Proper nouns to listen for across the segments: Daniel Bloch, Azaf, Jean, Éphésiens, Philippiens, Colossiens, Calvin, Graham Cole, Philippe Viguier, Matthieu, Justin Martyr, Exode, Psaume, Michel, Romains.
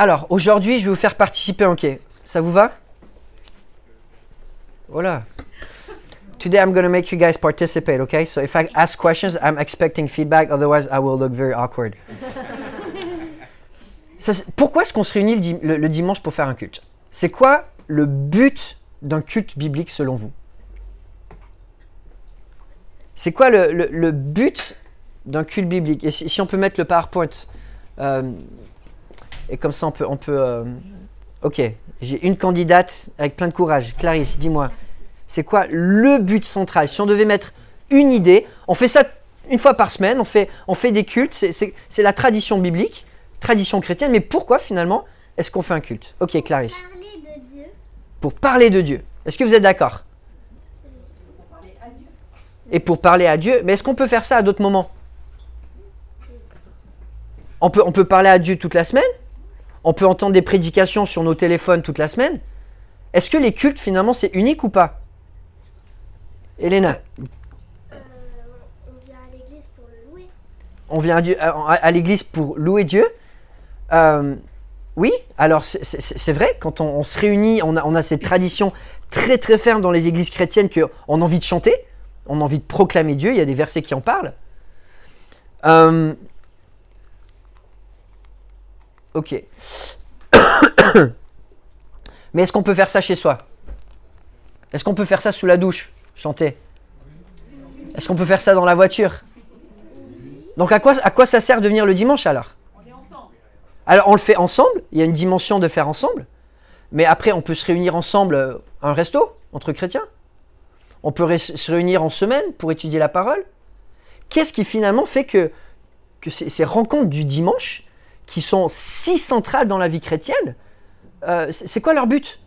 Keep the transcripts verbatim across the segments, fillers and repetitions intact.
Alors, aujourd'hui, je vais vous faire participer en quai. Ça vous va? Voilà. Today, I'm going to make you guys participate, okay? So if I ask questions, I'm expecting feedback. Otherwise, I will look very awkward. Ça, pourquoi est-ce qu'on se réunit le, dim- le, le dimanche pour faire un culte? C'est quoi le but d'un culte biblique selon vous? C'est quoi le, le, le but d'un culte biblique? Et si, si on peut mettre le PowerPoint... Euh, et comme ça, on peut... On peut euh... Ok, j'ai une candidate avec plein de courage. Clarisse, dis-moi, c'est quoi le but central? Si on devait mettre une idée, on fait ça une fois par semaine, on fait, on fait des cultes, c'est, c'est, c'est la tradition biblique, tradition chrétienne, mais pourquoi finalement est-ce qu'on fait un culte? Ok, Clarisse. Pour parler de Dieu. Pour parler de Dieu. Est-ce que vous êtes d'accord? Pour parler à Dieu. Et pour parler à Dieu, mais est-ce qu'on peut faire ça à d'autres moments? On peut, on peut parler à Dieu toute la semaine? On peut entendre des prédications sur nos téléphones toute la semaine. Est-ce que les cultes, finalement, c'est unique ou pas? Elena? euh, On vient à l'église pour le louer. On vient à, Dieu, à, à l'église pour louer Dieu. Euh, oui, alors c'est, c'est, c'est vrai, quand on, on se réunit, on a, on a cette tradition très très ferme dans les églises chrétiennes qu'on a envie de chanter, on a envie de proclamer Dieu, il y a des versets qui en parlent. Euh... Ok. Mais est-ce qu'on peut faire ça chez soi? Est-ce qu'on peut faire ça sous la douche? Chanter? Est-ce qu'on peut faire ça dans la voiture? Donc à quoi, à quoi ça sert de venir le dimanche alors? On est ensemble. Alors on le fait ensemble, il y a une dimension de faire ensemble. Mais après on peut se réunir ensemble à un resto, entre chrétiens. On peut ré- se réunir en semaine pour étudier la parole. Qu'est-ce qui finalement fait que, que ces, ces rencontres du dimanche... qui sont si centrales dans la vie chrétienne, euh, c'est quoi leur but?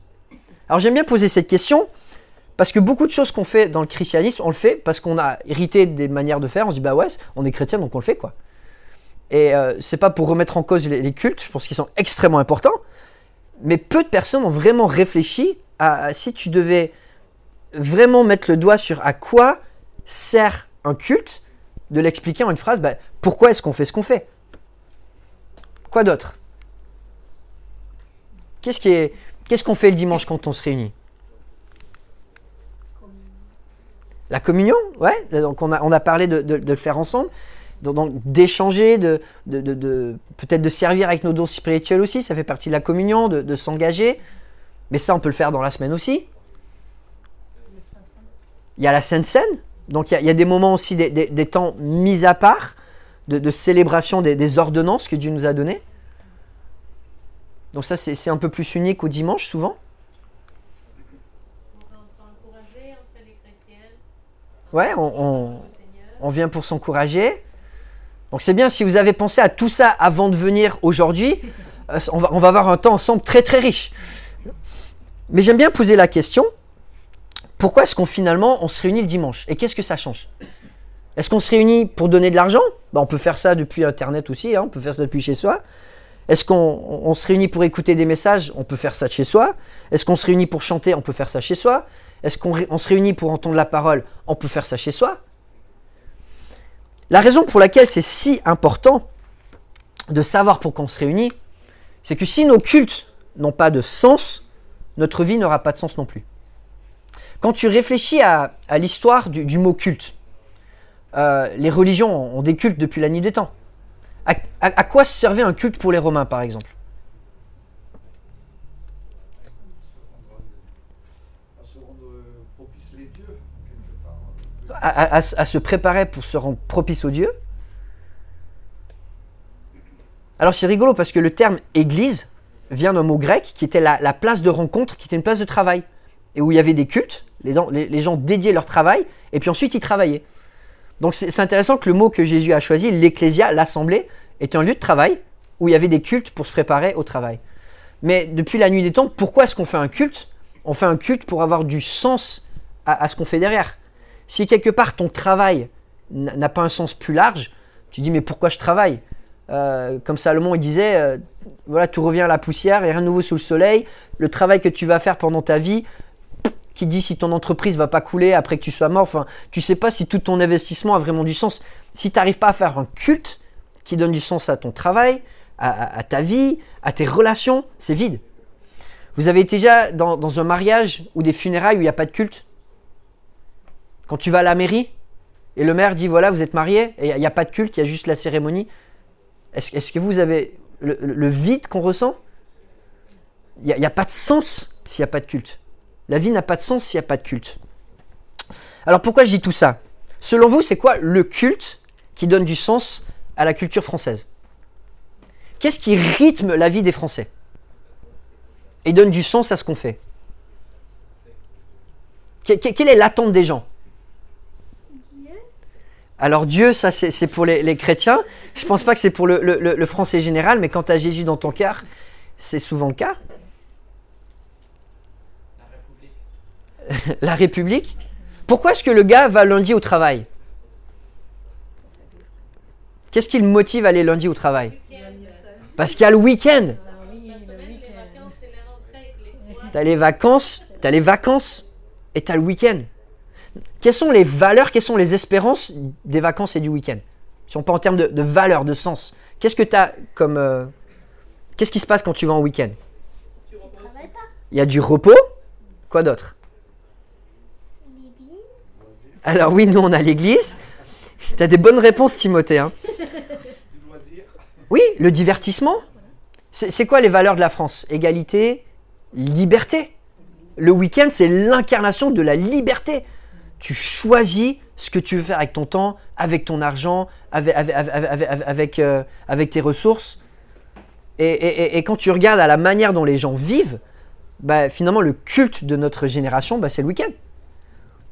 Alors j'aime bien poser cette question, parce que beaucoup de choses qu'on fait dans le christianisme, on le fait parce qu'on a hérité des manières de faire, on se dit bah ouais, on est chrétien donc on le fait quoi. Et euh, c'est pas pour remettre en cause les, les cultes, je pense qu'ils sont extrêmement importants, mais peu de personnes ont vraiment réfléchi à, à si tu devais vraiment mettre le doigt sur à quoi sert un culte, de l'expliquer en une phrase, bah, pourquoi est-ce qu'on fait ce qu'on fait? Quoi d'autre? Qu'est-ce, qui est, qu'est-ce qu'on fait le dimanche quand on se réunit? La communion, ouais. Donc on a, on a parlé de, de, de le faire ensemble, donc, donc d'échanger, de, de, de, de, peut-être de servir avec nos dons spirituels aussi, ça fait partie de la communion, de, de s'engager. Mais ça, on peut le faire dans la semaine aussi. Il y a la Sainte Seine, donc il y a, il y a des moments aussi, des, des, des temps mis à part, De, de célébration des, des ordonnances que Dieu nous a données. Donc ça, c'est, c'est un peu plus unique au dimanche, souvent. Ouais, on, on, on vient pour s'encourager. Donc c'est bien, si vous avez pensé à tout ça avant de venir aujourd'hui, on va, on va avoir un temps ensemble très très riche. Mais j'aime bien poser la question, pourquoi est-ce qu'on finalement, on se réunit le dimanche? Et qu'est-ce que ça change? Est-ce qu'on se réunit pour donner de l'argent? Ben, on peut faire ça depuis Internet aussi, hein, on peut faire ça depuis chez soi. Est-ce qu'on on, on se réunit pour écouter des messages? On peut faire ça chez soi. Est-ce qu'on se réunit pour chanter? On peut faire ça chez soi. Est-ce qu'on on se réunit pour entendre la parole? On peut faire ça chez soi. La raison pour laquelle c'est si important de savoir pourquoi on se réunit, c'est que si nos cultes n'ont pas de sens, notre vie n'aura pas de sens non plus. Quand tu réfléchis à, à l'histoire du, du mot culte, Euh, les religions ont des cultes depuis la nuit des temps. À, à, à quoi servait un culte pour les Romains, par exemple? À se rendre propice les dieux, quelque part. À, à, à se préparer pour se rendre propice aux dieux. Alors c'est rigolo parce que le terme « église » vient d'un mot grec qui était la, la place de rencontre, qui était une place de travail. Et où il y avait des cultes, les, les, les gens dédiaient leur travail, et puis ensuite ils travaillaient. Donc c'est, c'est intéressant que le mot que Jésus a choisi, l'ecclésia, l'assemblée, est un lieu de travail où il y avait des cultes pour se préparer au travail. Mais depuis la nuit des temps, pourquoi est-ce qu'on fait un culte? On fait un culte pour avoir du sens à, à ce qu'on fait derrière. Si quelque part ton travail n'a pas un sens plus large, tu dis mais pourquoi je travaille? euh, Comme Salomon il disait, euh, voilà, tout revient à la poussière et rien de nouveau sous le soleil, le travail que tu vas faire pendant ta vie, qui dit si ton entreprise va pas couler après que tu sois mort, enfin, tu sais pas si tout ton investissement a vraiment du sens. Si tu n'arrives pas à faire un culte qui donne du sens à ton travail, à, à, à ta vie, à tes relations, c'est vide. Vous avez été déjà dans, dans un mariage ou des funérailles où il n'y a pas de culte? Quand tu vas à la mairie et le maire dit voilà, vous êtes mariés, et il n'y a, a pas de culte, il y a juste la cérémonie. Est-ce, est-ce que vous avez le, le vide qu'on ressent? Il n'y a, a pas de sens s'il n'y a pas de culte. La vie n'a pas de sens s'il n'y a pas de culte. Alors pourquoi je dis tout ça? Selon vous, c'est quoi le culte qui donne du sens à la culture française? Qu'est-ce qui rythme la vie des Français et donne du sens à ce qu'on fait? Quelle est l'attente des gens? Alors Dieu, ça c'est, c'est pour les, les chrétiens. Je ne pense pas que c'est pour le, le, le français général, mais quand tu as Jésus dans ton cœur, c'est souvent le cas. La République. La République. Pourquoi est-ce que le gars va lundi au travail? Qu'est-ce qui le motive à aller lundi au travail? Parce qu'il y a le week-end. Tu as les vacances, tu as les vacances et tu as le week-end. Quelles sont les valeurs, quelles sont les espérances des vacances et du week-end? Si on parle en termes de, de valeurs, de sens, qu'est-ce que tu as comme... Euh, qu'est-ce qui se passe quand tu vas en week-end? Tu travailles pas. Il y a du repos. Quoi d'autre? L'église. Alors oui, nous on a l'église. Tu as des bonnes réponses, Timothée. Hein. Du loisir. Oui, le divertissement. C'est, c'est quoi les valeurs de la France? Égalité, liberté. Le week-end, c'est l'incarnation de la liberté. Tu choisis ce que tu veux faire avec ton temps, avec ton argent, avec, avec, avec, avec, euh, avec tes ressources. Et, et, et quand tu regardes à la manière dont les gens vivent, bah, finalement, le culte de notre génération, bah, c'est le week-end.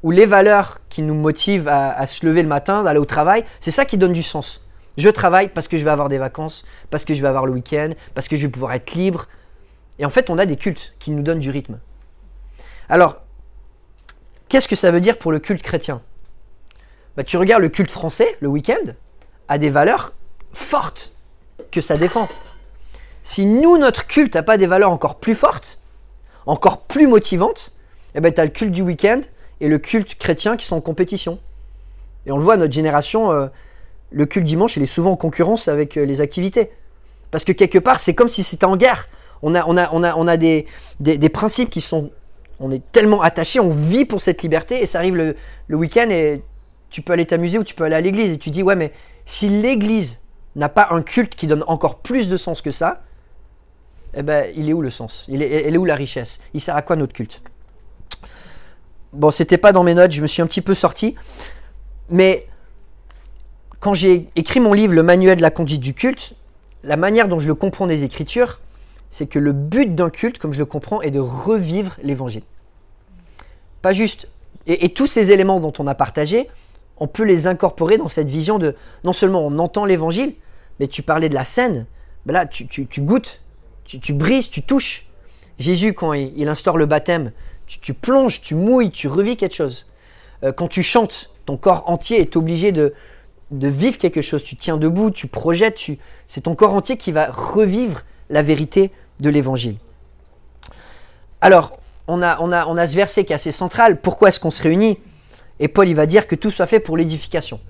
Où les valeurs qui nous motivent à, à se lever le matin, d'aller au travail, c'est ça qui donne du sens. Je travaille parce que je vais avoir des vacances, parce que je vais avoir le week-end, parce que je vais pouvoir être libre. Et en fait, on a des cultes qui nous donnent du rythme. Alors, qu'est-ce que ça veut dire pour le culte chrétien? Bah, tu regardes le culte français, le week-end, a des valeurs fortes que ça défend. Si nous, notre culte n'a pas des valeurs encore plus fortes, encore plus motivantes, eh ben, tu as le culte du week-end et le culte chrétien qui sont en compétition. Et on le voit, notre génération, euh, le culte dimanche, il est souvent en concurrence avec euh, les activités. Parce que quelque part, c'est comme si c'était en guerre. On a, on a, on a, on a des, des, des principes qui sont... On est tellement attachés, on vit pour cette liberté, et ça arrive le, le week-end, et tu peux aller t'amuser ou tu peux aller à l'église. Et tu dis, ouais, mais si l'église n'a pas un culte qui donne encore plus de sens que ça, eh ben, il est où le sens? Il est, elle est où la richesse? Il sert à quoi notre culte? Bon, c'était pas dans mes notes, je me suis un petit peu sorti. Mais quand j'ai écrit mon livre, Le manuel de la conduite du culte, la manière dont je le comprends des Écritures, c'est que le but d'un culte, comme je le comprends, est de revivre l'évangile. Pas juste. Et, et tous ces éléments dont on a partagé, on peut les incorporer dans cette vision de, non seulement on entend l'évangile, mais tu parlais de la scène, ben là tu, tu, tu goûtes, tu, tu brises, tu touches. Jésus, quand il, il instaure le baptême, tu, tu plonges, tu mouilles, tu revis quelque chose. Euh, quand tu chantes, ton corps entier est obligé de, de vivre quelque chose. Tu tiens debout, tu projettes, tu, c'est ton corps entier qui va revivre la vérité de l'évangile. Alors, on a, on a, on a ce verset qui est assez central. Pourquoi est-ce qu'on se réunit? Et Paul, il va dire que tout soit fait pour l'édification.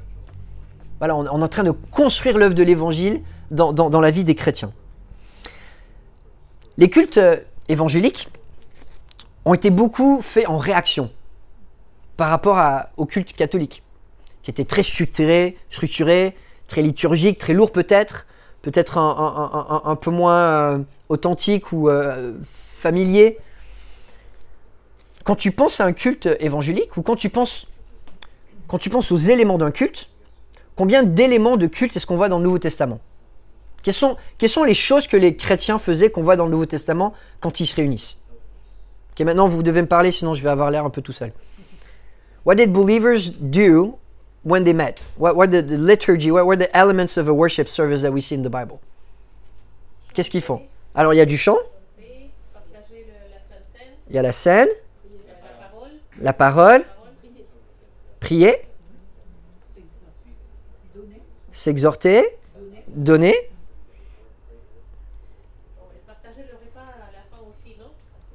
Voilà, on, on est en train de construire l'œuvre de l'évangile dans, dans, dans la vie des chrétiens. Les cultes euh, évangéliques ont été beaucoup faits en réaction par rapport à, au culte catholique, qui était très structuré, structuré, très liturgique, très lourd peut-être, peut-être un, un, un, un peu moins euh, authentique ou euh, familier. Quand tu penses à un culte évangélique, ou quand tu penses, quand tu penses aux éléments d'un culte, combien d'éléments de culte est-ce qu'on voit dans le Nouveau Testament? Quelles sont, quelles sont les choses que les chrétiens faisaient qu'on voit dans le Nouveau Testament quand ils se réunissent? Okay, maintenant, vous devez me parler, sinon je vais avoir l'air un peu tout seul. What did believers do when they met? What were the, the liturgy? What were the elements of a worship service that we see in the Bible? Qu'est-ce qu'ils font? Alors, il y a du chant. Il y a la scène. La parole. Prier. S'exhorter. Donner.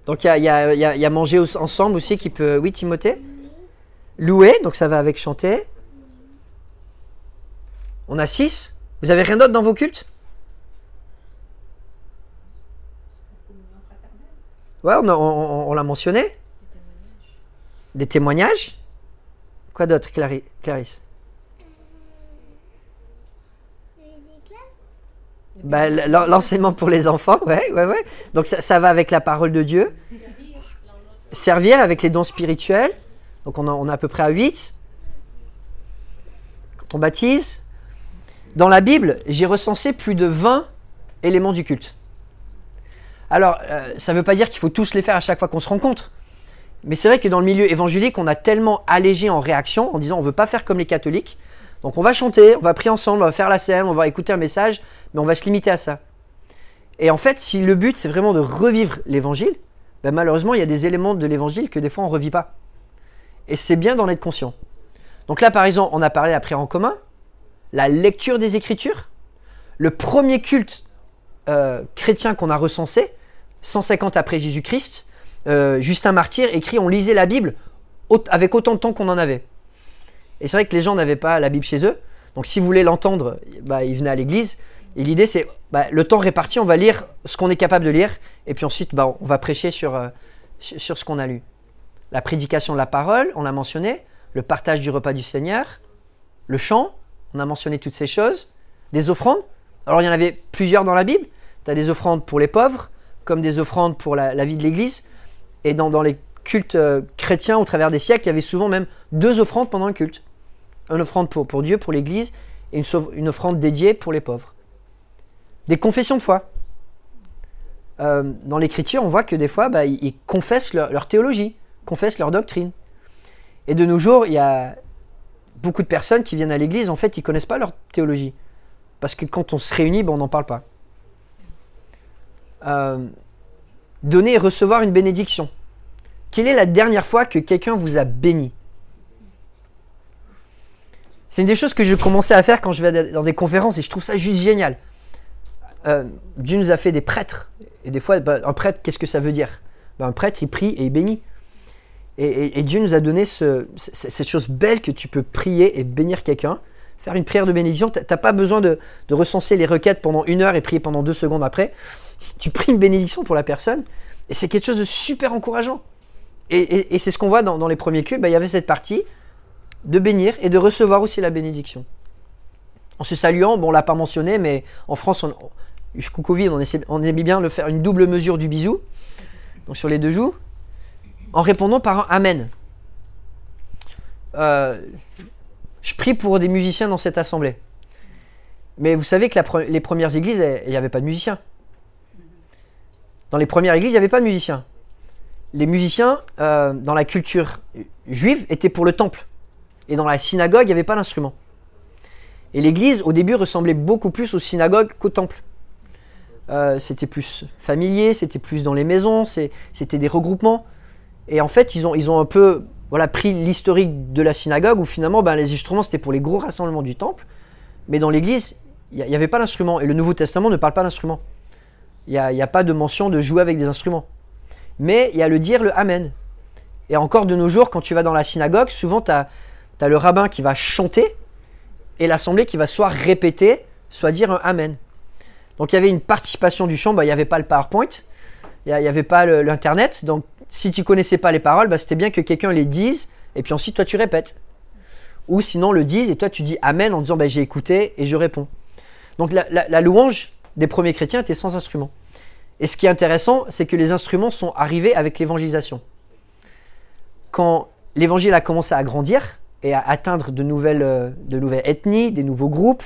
Donc, il y a, y a, y a, y a manger ensemble aussi qui peut... Oui, Timothée? Louer, donc ça va avec chanter. On a six. Vous avez rien d'autre dans vos cultes? Ouais, on, on, on, on l'a mentionné. Des témoignages. Des témoignages. Quoi d'autre, Clari- Clarisse? Bah, l'enseignement pour les enfants, ouais, ouais, ouais. Donc ça, ça va avec la parole de Dieu. Servir, Servir avec les dons spirituels. Donc on, a, on est à peu près à huit. Quand on baptise. Dans la Bible, j'ai recensé plus de vingt éléments du culte. Alors, euh, ça ne veut pas dire qu'il faut tous les faire à chaque fois qu'on se rencontre. Mais c'est vrai que dans le milieu évangélique, on a tellement allégé en réaction, en disant on ne veut pas faire comme les catholiques. Donc on va chanter, on va prier ensemble, on va faire la scène, on va écouter un message, mais on va se limiter à ça. Et en fait, si le but c'est vraiment de revivre l'évangile, ben malheureusement il y a des éléments de l'évangile que des fois on ne revit pas. Et c'est bien d'en être conscient. Donc là par exemple, on a parlé de la prière en commun, la lecture des Écritures, le premier culte euh, chrétien qu'on a recensé, cent cinquante après Jésus-Christ, euh, Justin Martyr écrit « On lisait la Bible avec autant de temps qu'on en avait ». Et c'est vrai que les gens n'avaient pas la Bible chez eux. Donc si vous voulez l'entendre, bah, ils venaient à l'église. Et l'idée c'est, bah, le temps réparti, on va lire ce qu'on est capable de lire. Et puis ensuite, bah, on va prêcher sur, euh, sur ce qu'on a lu. La prédication de la parole, on l'a mentionné. Le partage du repas du Seigneur. Le chant, on a mentionné toutes ces choses. Des offrandes. Alors il y en avait plusieurs dans la Bible. Tu as des offrandes pour les pauvres, comme des offrandes pour la, la vie de l'église. Et dans, dans les cultes euh, chrétiens au travers des siècles, il y avait souvent même deux offrandes pendant le culte. Une offrande pour, pour Dieu, pour l'Église, et une, une offrande dédiée pour les pauvres. Des confessions de foi. Euh, dans l'Écriture, on voit que des fois, bah, ils, ils confessent leur, leur théologie, confessent leur doctrine. Et de nos jours, il y a beaucoup de personnes qui viennent à l'Église, en fait, ils ne connaissent pas leur théologie. Parce que quand on se réunit, bah, on n'en parle pas. Euh, donner et recevoir une bénédiction. Quelle est la dernière fois que quelqu'un vous a béni ? C'est une des choses que je commençais à faire quand je vais dans des conférences et je trouve ça juste génial. Euh, Dieu nous a fait des prêtres. Et des fois, ben, un prêtre, qu'est-ce que ça veut dire ? Ben, un prêtre, il prie et il bénit. Et, et, et Dieu nous a donné ce, c- cette chose belle que tu peux prier et bénir quelqu'un. Faire une prière de bénédiction, tu n'as pas besoin de, de recenser les requêtes pendant une heure et prier pendant deux secondes après. Tu pries une bénédiction pour la personne et c'est quelque chose de super encourageant. Et, et, et c'est ce qu'on voit dans, dans les premiers cultes. Ben, il y avait cette partie de bénir et de recevoir aussi la bénédiction. En se saluant, bon, on ne l'a pas mentionné, mais en France, on, jusqu'au Covid, on, essaie, on aimait bien de faire une double mesure du bisou, donc sur les deux joues, en répondant par un « Amen ». Euh, je prie pour des musiciens dans cette assemblée. Mais vous savez que la, les premières églises, il n'y avait pas de musiciens. Dans les premières églises, il n'y avait pas de musiciens. Les musiciens, euh, dans la culture juive, étaient pour le temple. Et dans la synagogue, il n'y avait pas d'instrument. Et l'église, au début, ressemblait beaucoup plus aux synagogues qu'au temple. Euh, c'était plus familier, c'était plus dans les maisons, c'est, c'était des regroupements. Et en fait, ils ont, ils ont un peu voilà, pris l'historique de la synagogue où finalement, ben, les instruments, c'était pour les gros rassemblements du temple. Mais dans l'église, il n'y avait pas d'instrument. Et le Nouveau Testament ne parle pas d'instrument. Il n'y a, y a pas de mention de jouer avec des instruments. Mais il y a le dire, le « Amen ». Et encore de nos jours, quand tu vas dans la synagogue, souvent, tu as... T'as le rabbin qui va chanter et l'assemblée qui va soit répéter, soit dire un Amen. Donc il y avait une participation du chant, bah, il n'y avait pas le PowerPoint, il n'y avait pas le, l'Internet. Donc si tu ne connaissais pas les paroles, bah, c'était bien que quelqu'un les dise et puis ensuite toi tu répètes. Ou sinon le dise et toi tu dis Amen en disant bah, j'ai écouté et je réponds. Donc la, la, la louange des premiers chrétiens était sans instrument. Et ce qui est intéressant, c'est que les instruments sont arrivés avec l'évangélisation. Quand l'évangile a commencé à grandir, et à atteindre de nouvelles, de nouvelles ethnies, des nouveaux groupes,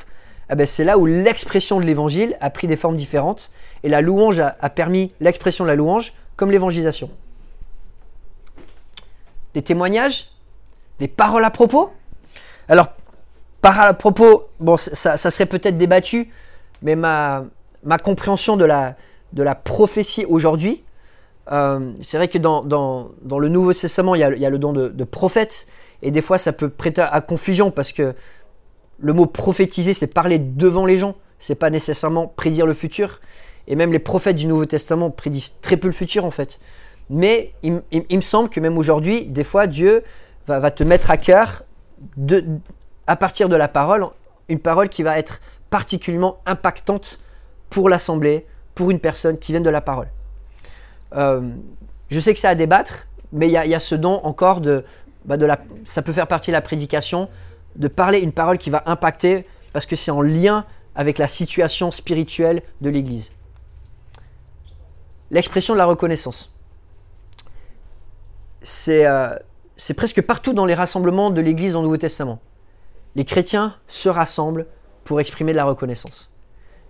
eh ben c'est là où l'expression de l'évangile a pris des formes différentes et la louange a, a permis l'expression de la louange comme l'évangélisation. Des témoignages, des paroles à propos. Alors, paroles à propos, bon, ça, ça serait peut-être débattu, mais ma, ma compréhension de la, de la prophétie aujourd'hui, euh, c'est vrai que dans, dans, dans le Nouveau Testament, il y a, il y a le don de, de prophète. Et des fois, ça peut prêter à confusion parce que le mot prophétiser, c'est parler devant les gens. C'est pas nécessairement prédire le futur. Et même les prophètes du Nouveau Testament prédisent très peu le futur, en fait. Mais il, il, il me semble que même aujourd'hui, des fois, Dieu va, va te mettre à cœur, de, à partir de la parole, une parole qui va être particulièrement impactante pour l'assemblée, pour une personne qui vient de la parole. euh, je sais que c'est à débattre, mais il y, y a ce don encore de, bah de la, ça peut faire partie de la prédication, de parler une parole qui va impacter parce que c'est en lien avec la situation spirituelle de l'Église. L'expression de la reconnaissance. C'est, euh, c'est presque partout dans les rassemblements de l'Église dans le Nouveau Testament. Les chrétiens se rassemblent pour exprimer de la reconnaissance.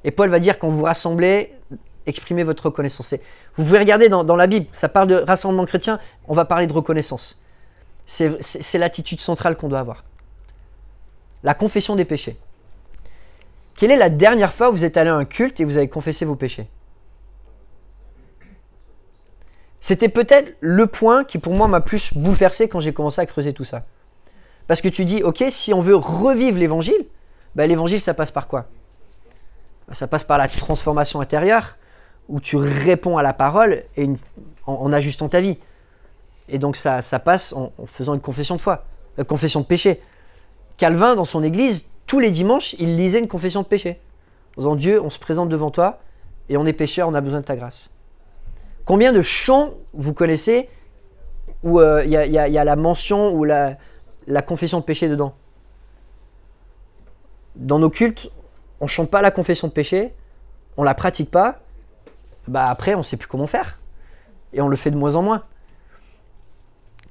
Et Paul va dire, quand vous vous rassemblez, exprimez votre reconnaissance. Et vous pouvez regarder dans, dans la Bible, ça parle de rassemblement chrétien, on va parler de reconnaissance. C'est, c'est, c'est l'attitude centrale qu'on doit avoir. La confession des péchés. Quelle est la dernière fois où vous êtes allé à un culte et vous avez confessé vos péchés ? C'était peut-être le point qui pour moi m'a plus bouleversé quand j'ai commencé à creuser tout ça. Parce que tu dis, ok, si on veut revivre l'évangile, bah, l'évangile ça passe par quoi ? Ça passe par la transformation intérieure, où tu réponds à la parole et une, en, en ajustant ta vie. Et donc ça, ça passe en, en faisant une confession de foi, euh, confession de péché. Calvin, dans son église, tous les dimanches, il lisait une confession de péché. En disant, Dieu, on se présente devant toi et on est pécheur, on a besoin de ta grâce. Combien de chants vous connaissez où il euh, y, y, y a la mention ou la, la confession de péché dedans ? Dans nos cultes, on ne chante pas la confession de péché, on ne la pratique pas, bah après on ne sait plus comment faire. Et on le fait de moins en moins.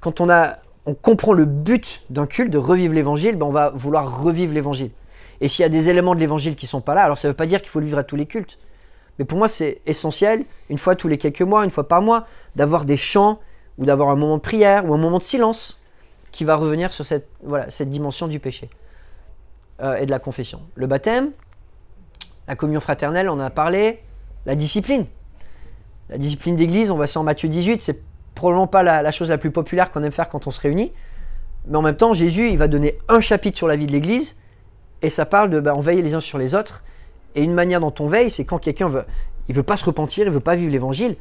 Quand on, a, on comprend le but d'un culte, de revivre l'évangile, bah on va vouloir revivre l'évangile. Et s'il y a des éléments de l'évangile qui ne sont pas là, alors ça ne veut pas dire qu'il faut le vivre à tous les cultes. Mais pour moi, c'est essentiel, une fois tous les quelques mois, une fois par mois, d'avoir des chants ou d'avoir un moment de prière ou un moment de silence qui va revenir sur cette, voilà, cette dimension du péché euh, et de la confession. Le baptême, la communion fraternelle, on en a parlé, la discipline. La discipline d'église, on voit ça en Matthieu dix-huit, c'est probablement pas la, la chose la plus populaire qu'on aime faire quand on se réunit. Mais en même temps, Jésus, il va donner un chapitre sur la vie de l'église et ça parle de bah, on veille les uns sur les autres. Et une manière dont on veille, c'est quand quelqu'un veut, il veut pas se repentir, il veut pas vivre l'évangile,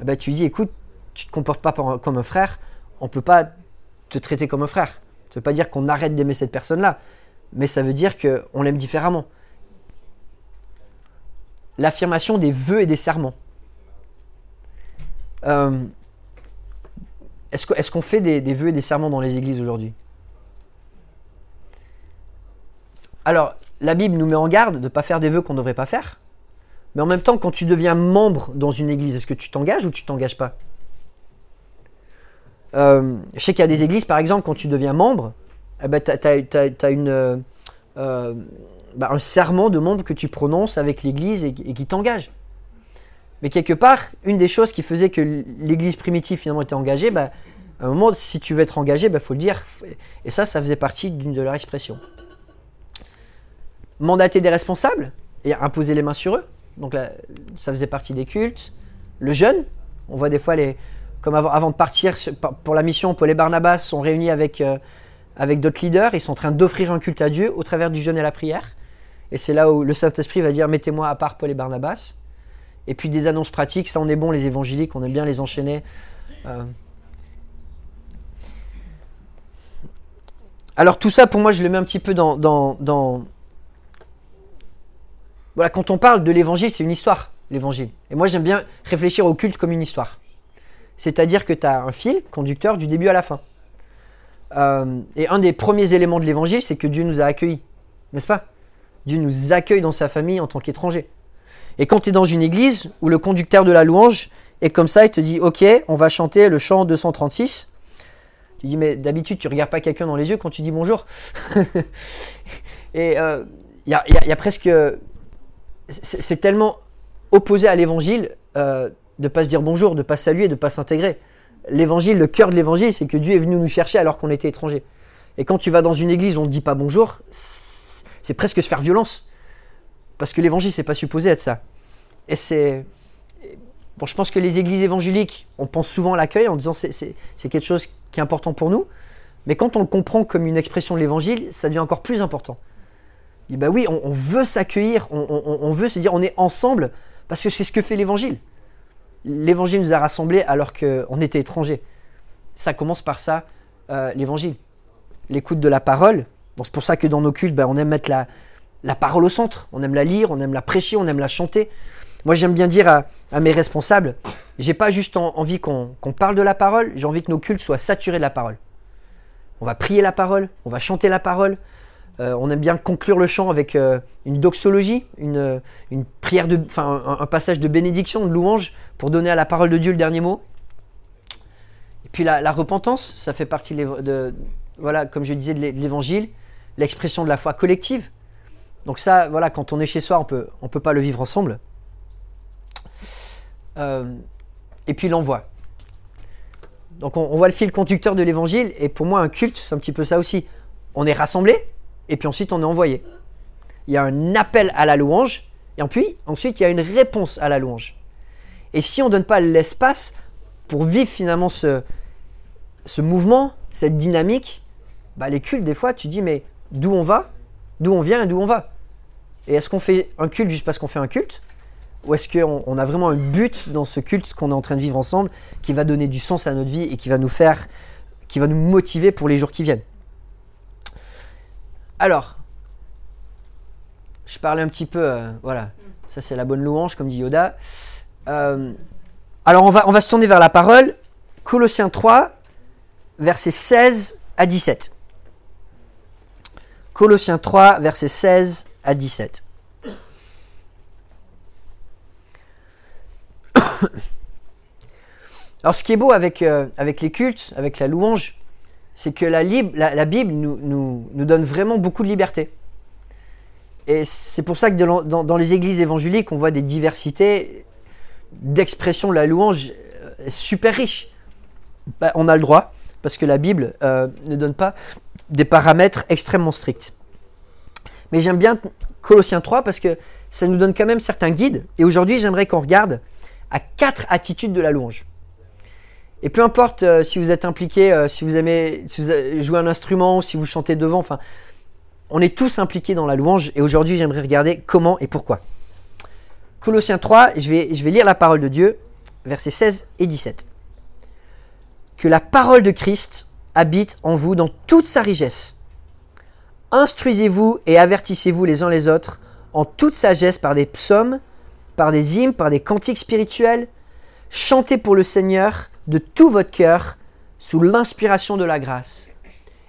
bah tu lui dis, écoute, tu te comportes pas comme un frère, on peut pas te traiter comme un frère. Ça veut pas dire qu'on arrête d'aimer cette personne-là, mais ça veut dire qu'on l'aime différemment. L'affirmation des vœux et des serments. Euh, est-ce que, est-ce qu'on fait des, des vœux et des serments dans les églises aujourd'hui ? Alors, la Bible nous met en garde de ne pas faire des vœux qu'on ne devrait pas faire. Mais en même temps, quand tu deviens membre dans une église, est-ce que tu t'engages ou tu ne t'engages pas ? euh, Je sais qu'il y a des églises, par exemple, quand tu deviens membre, eh ben, tu as euh, euh, bah, un serment de membre que tu prononces avec l'église et, et qui t'engage. Mais quelque part, une des choses qui faisait que l'église primitive finalement était engagée, bah, à un moment, si tu veux être engagé, bah, faut le dire. Et ça, ça faisait partie d'une de leurs expressions. Mandater des responsables et imposer les mains sur eux. Donc là, ça faisait partie des cultes. Le jeûne, on voit des fois, les, comme avant, avant de partir pour la mission, Paul et Barnabas sont réunis avec, euh, avec d'autres leaders. Ils sont en train d'offrir un culte à Dieu au travers du jeûne et la prière. Et c'est là où le Saint-Esprit va dire « Mettez-moi à part Paul et Barnabas ». Et puis des annonces pratiques, ça on est bon les évangéliques, on aime bien les enchaîner. Euh... Alors tout ça, pour moi, je le mets un petit peu dans... dans, dans... Voilà, quand on parle de l'évangile, c'est une histoire, l'évangile. Et moi, j'aime bien réfléchir au culte comme une histoire. C'est-à-dire que tu as un fil conducteur du début à la fin. Euh, et un des premiers éléments de l'évangile, c'est que Dieu nous a accueillis. N'est-ce pas ? Dieu nous accueille dans sa famille en tant qu'étrangers. Et quand tu es dans une église où le conducteur de la louange est comme ça, il te dit « Ok, on va chanter le chant deux cent trente-six ». Tu dis « Mais d'habitude, tu ne regardes pas quelqu'un dans les yeux quand tu dis « Bonjour ». Et il euh, y, a, y, a, y a presque... C'est tellement opposé à l'évangile euh, de ne pas se dire bonjour, de ne pas saluer, de ne pas s'intégrer. L'évangile, le cœur de l'évangile, c'est que Dieu est venu nous chercher alors qu'on était étrangers. Et quand tu vas dans une église où on ne te dit pas bonjour, c'est presque se faire violence. Parce que l'évangile, c'est pas supposé être ça. Et c'est... Bon, je pense que les églises évangéliques, on pense souvent à l'accueil en disant c'est, c'est, c'est quelque chose qui est important pour nous. Mais quand on le comprend comme une expression de l'évangile, ça devient encore plus important. Et ben oui, on, on veut s'accueillir, on, on, on veut se dire on est ensemble, parce que c'est ce que fait l'Évangile. L'Évangile nous a rassemblés alors qu'on était étrangers. Ça commence par ça, euh, l'Évangile. L'écoute de la parole. Bon, c'est pour ça que dans nos cultes, ben, on aime mettre la, la parole au centre. On aime la lire, on aime la prêcher, on aime la chanter. Moi, j'aime bien dire à, à mes responsables, j'ai pas juste en, envie qu'on, qu'on parle de la parole, j'ai envie que nos cultes soient saturés de la parole. On va prier la parole, on va chanter la parole. Euh, on aime bien conclure le chant avec euh, une doxologie, une, une prière de, enfin, un, un passage de bénédiction, de louange, pour donner à la parole de Dieu le dernier mot. Et puis la, la repentance, ça fait partie de, de, voilà, comme je disais, de l'évangile, l'expression de la foi collective. Donc ça, voilà, quand on est chez soi, on peut, on peut pas le vivre ensemble. Euh, et puis l'envoi. Donc on, on voit le fil conducteur de l'évangile, et pour moi un culte, c'est un petit peu ça aussi. On est rassemblés, et puis ensuite on est envoyé. Il y a un appel à la louange, et puis ensuite il y a une réponse à la louange. Et si on ne donne pas l'espace pour vivre finalement ce, ce mouvement, cette dynamique, bah les cultes, des fois tu dis mais d'où on va, d'où on vient et d'où on va. Et est-ce qu'on fait un culte juste parce qu'on fait un culte? Ou est-ce qu'on on a vraiment un but dans ce culte qu'on est en train de vivre ensemble, qui va donner du sens à notre vie et qui va nous faire, qui va nous motiver pour les jours qui viennent? Alors, je parlais un petit peu, euh, voilà, ça c'est la bonne louange, comme dit Yoda. Euh, alors on va, on va se tourner vers la parole, Colossiens trois, versets seize à dix-sept. Colossiens trois, versets seize à dix-sept. Alors ce qui est beau avec, euh, avec les cultes, avec la louange, c'est que la, lib- la, la Bible nous, nous, nous donne vraiment beaucoup de liberté. Et c'est pour ça que de, dans, dans les églises évangéliques, on voit des diversités d'expressions de la louange euh, super riches. Bah, on a le droit, parce que la Bible euh, ne donne pas des paramètres extrêmement stricts. Mais j'aime bien Colossiens trois parce que ça nous donne quand même certains guides. Et aujourd'hui, j'aimerais qu'on regarde à quatre attitudes de la louange. Et peu importe euh, si vous êtes impliqué, euh, si vous aimez si vous jouez un instrument, si vous chantez devant, enfin, on est tous impliqués dans la louange. Et aujourd'hui, j'aimerais regarder comment et pourquoi. Colossiens trois, je vais, je vais lire la parole de Dieu, versets seize et dix-sept. Que la parole de Christ habite en vous dans toute sa richesse. Instruisez-vous et avertissez-vous les uns les autres en toute sagesse par des psaumes, par des hymnes, par des cantiques spirituels. Chantez pour le Seigneur de tout votre cœur, sous l'inspiration de la grâce.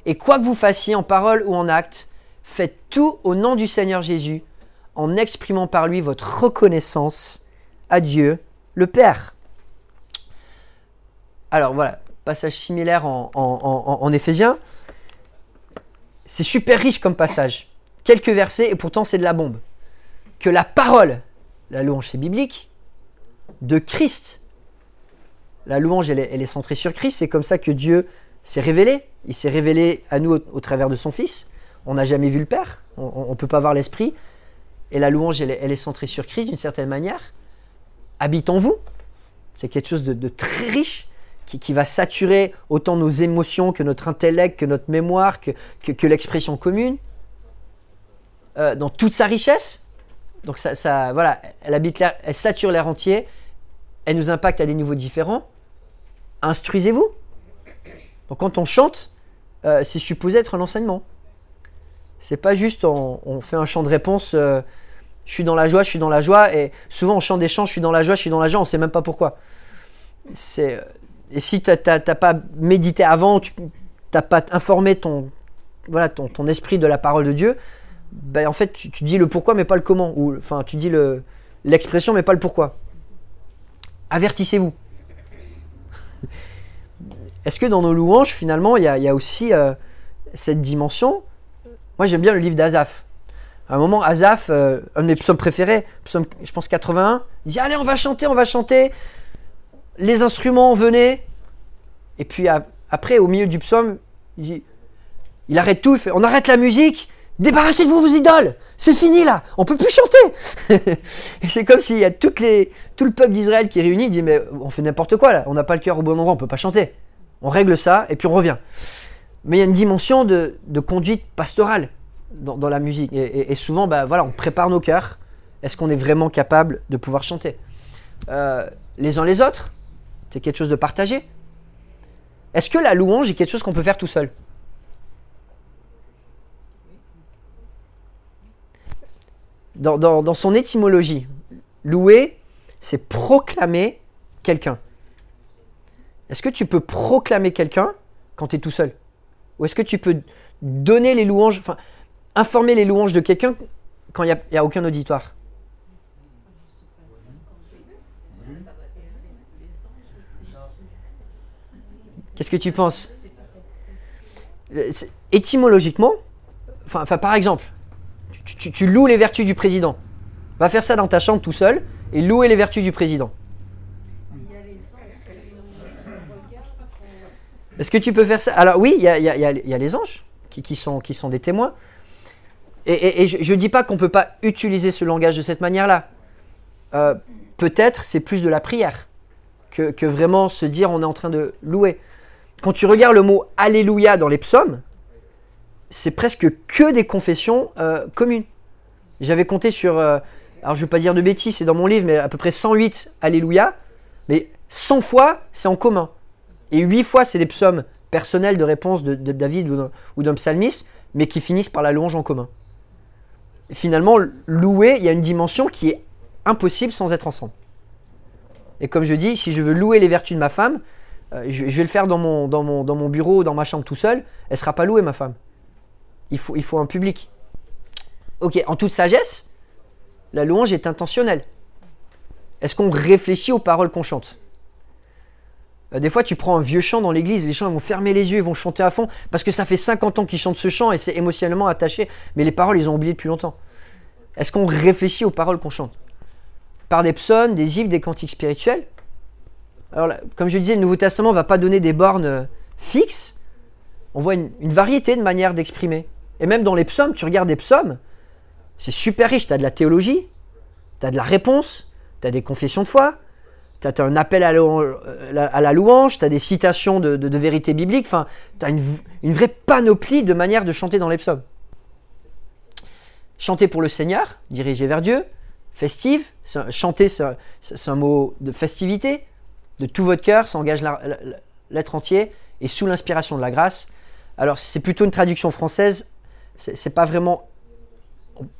Et quoi que vous fassiez, en parole ou en acte, faites tout au nom du Seigneur Jésus, en exprimant par lui votre reconnaissance à Dieu, le Père. Alors voilà, passage similaire en, en, en, en Éphésiens. C'est super riche comme passage. Quelques versets et pourtant c'est de la bombe. Que la parole, la louange c'est biblique, de Christ. La louange, elle est, elle est centrée sur Christ. C'est comme ça que Dieu s'est révélé. Il s'est révélé à nous au, au travers de son Fils. On n'a jamais vu le Père. On ne peut pas voir l'Esprit. Et la louange, elle, elle est centrée sur Christ d'une certaine manière. Habite en vous. C'est quelque chose de, de très riche qui, qui va saturer autant nos émotions que notre intellect, que notre mémoire, que, que, que l'expression commune. Euh, dans toute sa richesse. Donc ça, ça voilà, elle, habite l'air, elle sature l'air entier. Elle nous impacte à des niveaux différents. Instruisez-vous. Donc quand on chante, euh, c'est supposé être un enseignement. C'est pas juste on, on fait un chant de réponse, euh, je suis dans la joie, je suis dans la joie, et souvent on chante des chants, je suis dans la joie, je suis dans la joie, on sait même pas pourquoi. C'est, et si t'as, t'as, t'as pas médité avant, tu, t'as pas informé ton, voilà, ton, ton esprit de la parole de Dieu, ben en fait tu, tu dis le pourquoi mais pas le comment, ou enfin tu dis le, l'expression mais pas le pourquoi. Avertissez-vous. Est-ce que dans nos louanges, finalement, il y, y a aussi euh, cette dimension? Moi, j'aime bien le livre d'Azaf. À un moment, Azaf, euh, un de mes psaumes préférés, psaume, je pense quatre-vingt-un, il dit « Allez, on va chanter, on va chanter !» Les instruments, venez. Et puis à, après, au milieu du psaume, il dit, il arrête tout, il fait « On arrête la musique !» Débarrassez-vous vos idoles, c'est fini là, on peut plus chanter. Et c'est comme s'il y a toutes les, tout le peuple d'Israël qui est réuni, dit mais on fait n'importe quoi là, on n'a pas le cœur au bon endroit, on peut pas chanter. On règle ça et puis on revient. Mais il y a une dimension de, de conduite pastorale dans, dans la musique et, et, et souvent bah voilà on prépare nos cœurs. Est-ce qu'on est vraiment capable de pouvoir chanter euh, les uns les autres? C'est quelque chose de partagé. Est-ce que la louange est quelque chose qu'on peut faire tout seul? Dans, dans, dans son étymologie, louer, c'est proclamer quelqu'un. Est-ce que tu peux proclamer quelqu'un quand tu es tout seul? Ou est-ce que tu peux donner les louanges, enfin, informer les louanges de quelqu'un quand il n'y a, a aucun auditoire? Qu'est-ce que tu penses? Étymologiquement, enfin, par exemple, tu, tu, tu loues les vertus du président. Va faire ça dans ta chambre tout seul et louer les vertus du président. Est-ce que tu peux faire ça? Alors oui, il y, y, y, y a les anges qui, qui, sont, qui sont des témoins. Et, et, et je ne dis pas qu'on ne peut pas utiliser ce langage de cette manière-là. Euh, peut-être c'est plus de la prière que, que vraiment se dire on est en train de louer. Quand tu regardes le mot « Alléluia » dans les psaumes, c'est presque que des confessions euh, communes. J'avais compté sur, euh, alors je ne vais pas dire de bêtises, c'est dans mon livre, mais à peu près cent huit « Alléluia ». Mais cent fois, c'est en commun. Et huit fois, c'est des psaumes personnels de réponse de, de David ou d'un, ou d'un psalmiste, mais qui finissent par la louange en commun. Et finalement, louer, il y a une dimension qui est impossible sans être ensemble. Et comme je dis, si je veux louer les vertus de ma femme, euh, je, je vais le faire dans mon, dans, mon, dans mon bureau, dans ma chambre tout seul, elle ne sera pas louée, ma femme. Il faut, il faut un public. Ok, en toute sagesse, la louange est intentionnelle. Est-ce qu'on réfléchit aux paroles qu'on chante ? Des fois, tu prends un vieux chant dans l'église, les gens vont fermer les yeux, ils vont chanter à fond, parce que ça fait cinquante ans qu'ils chantent ce chant et c'est émotionnellement attaché, mais les paroles, ils ont oublié depuis longtemps. Est-ce qu'on réfléchit aux paroles qu'on chante? Par des psaumes, des hymnes, des cantiques spirituels. Alors, là, comme je disais, le Nouveau Testament ne va pas donner des bornes fixes. On voit une, une variété de manières d'exprimer. Et même dans les psaumes, tu regardes des psaumes, c'est super riche. Tu as de la théologie, tu as de la réponse, tu as des confessions de foi. Tu as un appel à la, à la louange, tu as des citations de, de, de vérité biblique, enfin, tu as une, une vraie panoplie de manières de chanter dans les psaumes. Chanter pour le Seigneur, dirigé vers Dieu, festive, c'est un, chanter c'est un, c'est un mot de festivité, de tout votre cœur, ça engage la, la, l'être entier et sous l'inspiration de la grâce. Alors c'est plutôt une traduction française, c'est, c'est pas vraiment,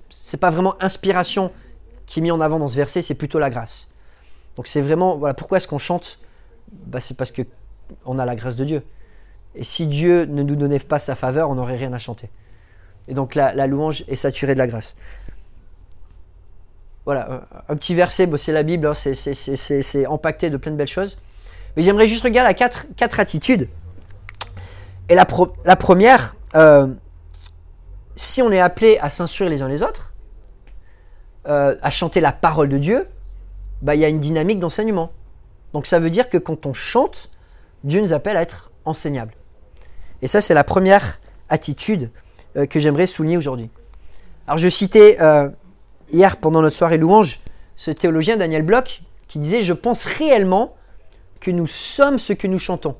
c'est pas vraiment inspiration qui est mise en avant dans ce verset, c'est plutôt la grâce. Donc c'est vraiment, voilà, pourquoi est-ce qu'on chante? Bah, c'est parce qu'on a la grâce de Dieu. Et si Dieu ne nous donnait pas sa faveur, on n'aurait rien à chanter. Et donc la, la louange est saturée de la grâce. Voilà, un, un petit verset, bon, c'est la Bible, hein, c'est, c'est, c'est, c'est, c'est empaqueté de plein de belles choses. Mais j'aimerais juste regarder à quatre, quatre attitudes. Et la, pro, la première, euh, si on est appelé à s'instruire les uns les autres, euh, à chanter la parole de Dieu, bah, il y a une dynamique d'enseignement. Donc ça veut dire que quand on chante, Dieu nous appelle à être enseignable. Et ça, c'est la première attitude euh, que j'aimerais souligner aujourd'hui. Alors je citais euh, hier, pendant notre soirée louange, ce théologien Daniel Bloch qui disait « Je pense réellement que nous sommes ce que nous chantons.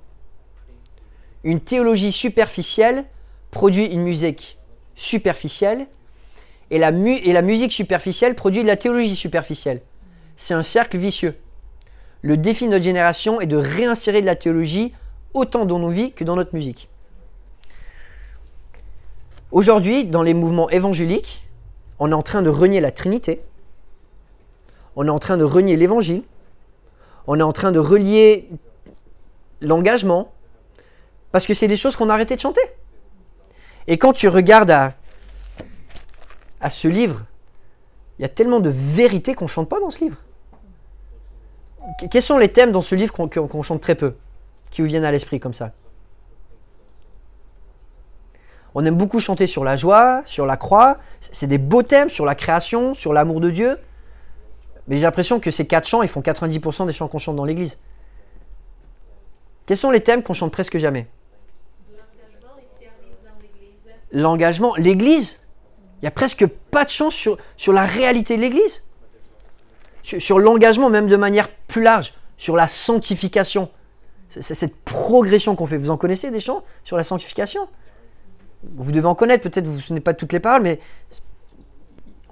Une théologie superficielle produit une musique superficielle et la, mu- et la musique superficielle produit de la théologie superficielle. » C'est un cercle vicieux. Le défi de notre génération est de réinsérer de la théologie autant dans nos vies que dans notre musique. Aujourd'hui, dans les mouvements évangéliques, on est en train de renier la Trinité, on est en train de renier l'Évangile, on est en train de relier l'engagement, parce que c'est des choses qu'on a arrêté de chanter. Et quand tu regardes à, à ce livre, il y a tellement de vérités qu'on ne chante pas dans ce livre. Quels sont les thèmes dans ce livre qu'on, qu'on chante très peu, qui vous viennent à l'esprit comme ça? On aime beaucoup chanter sur la joie, sur la croix. C'est des beaux thèmes sur la création, sur l'amour de Dieu. Mais j'ai l'impression que ces quatre chants, ils font quatre-vingt-dix pour cent des chants qu'on chante dans l'église. Quels sont les thèmes qu'on chante presque jamais? L'engagement, il s'y arrive dans l'église. L'engagement, l'église? Il n'y a presque pas de chance sur, sur la réalité de l'Église, sur, sur l'engagement même de manière plus large, sur la sanctification. C'est, c'est cette progression qu'on fait. Vous en connaissez des chants sur la sanctification? Vous devez en connaître, peut-être vous ne vous souvenez pas de toutes les paroles, mais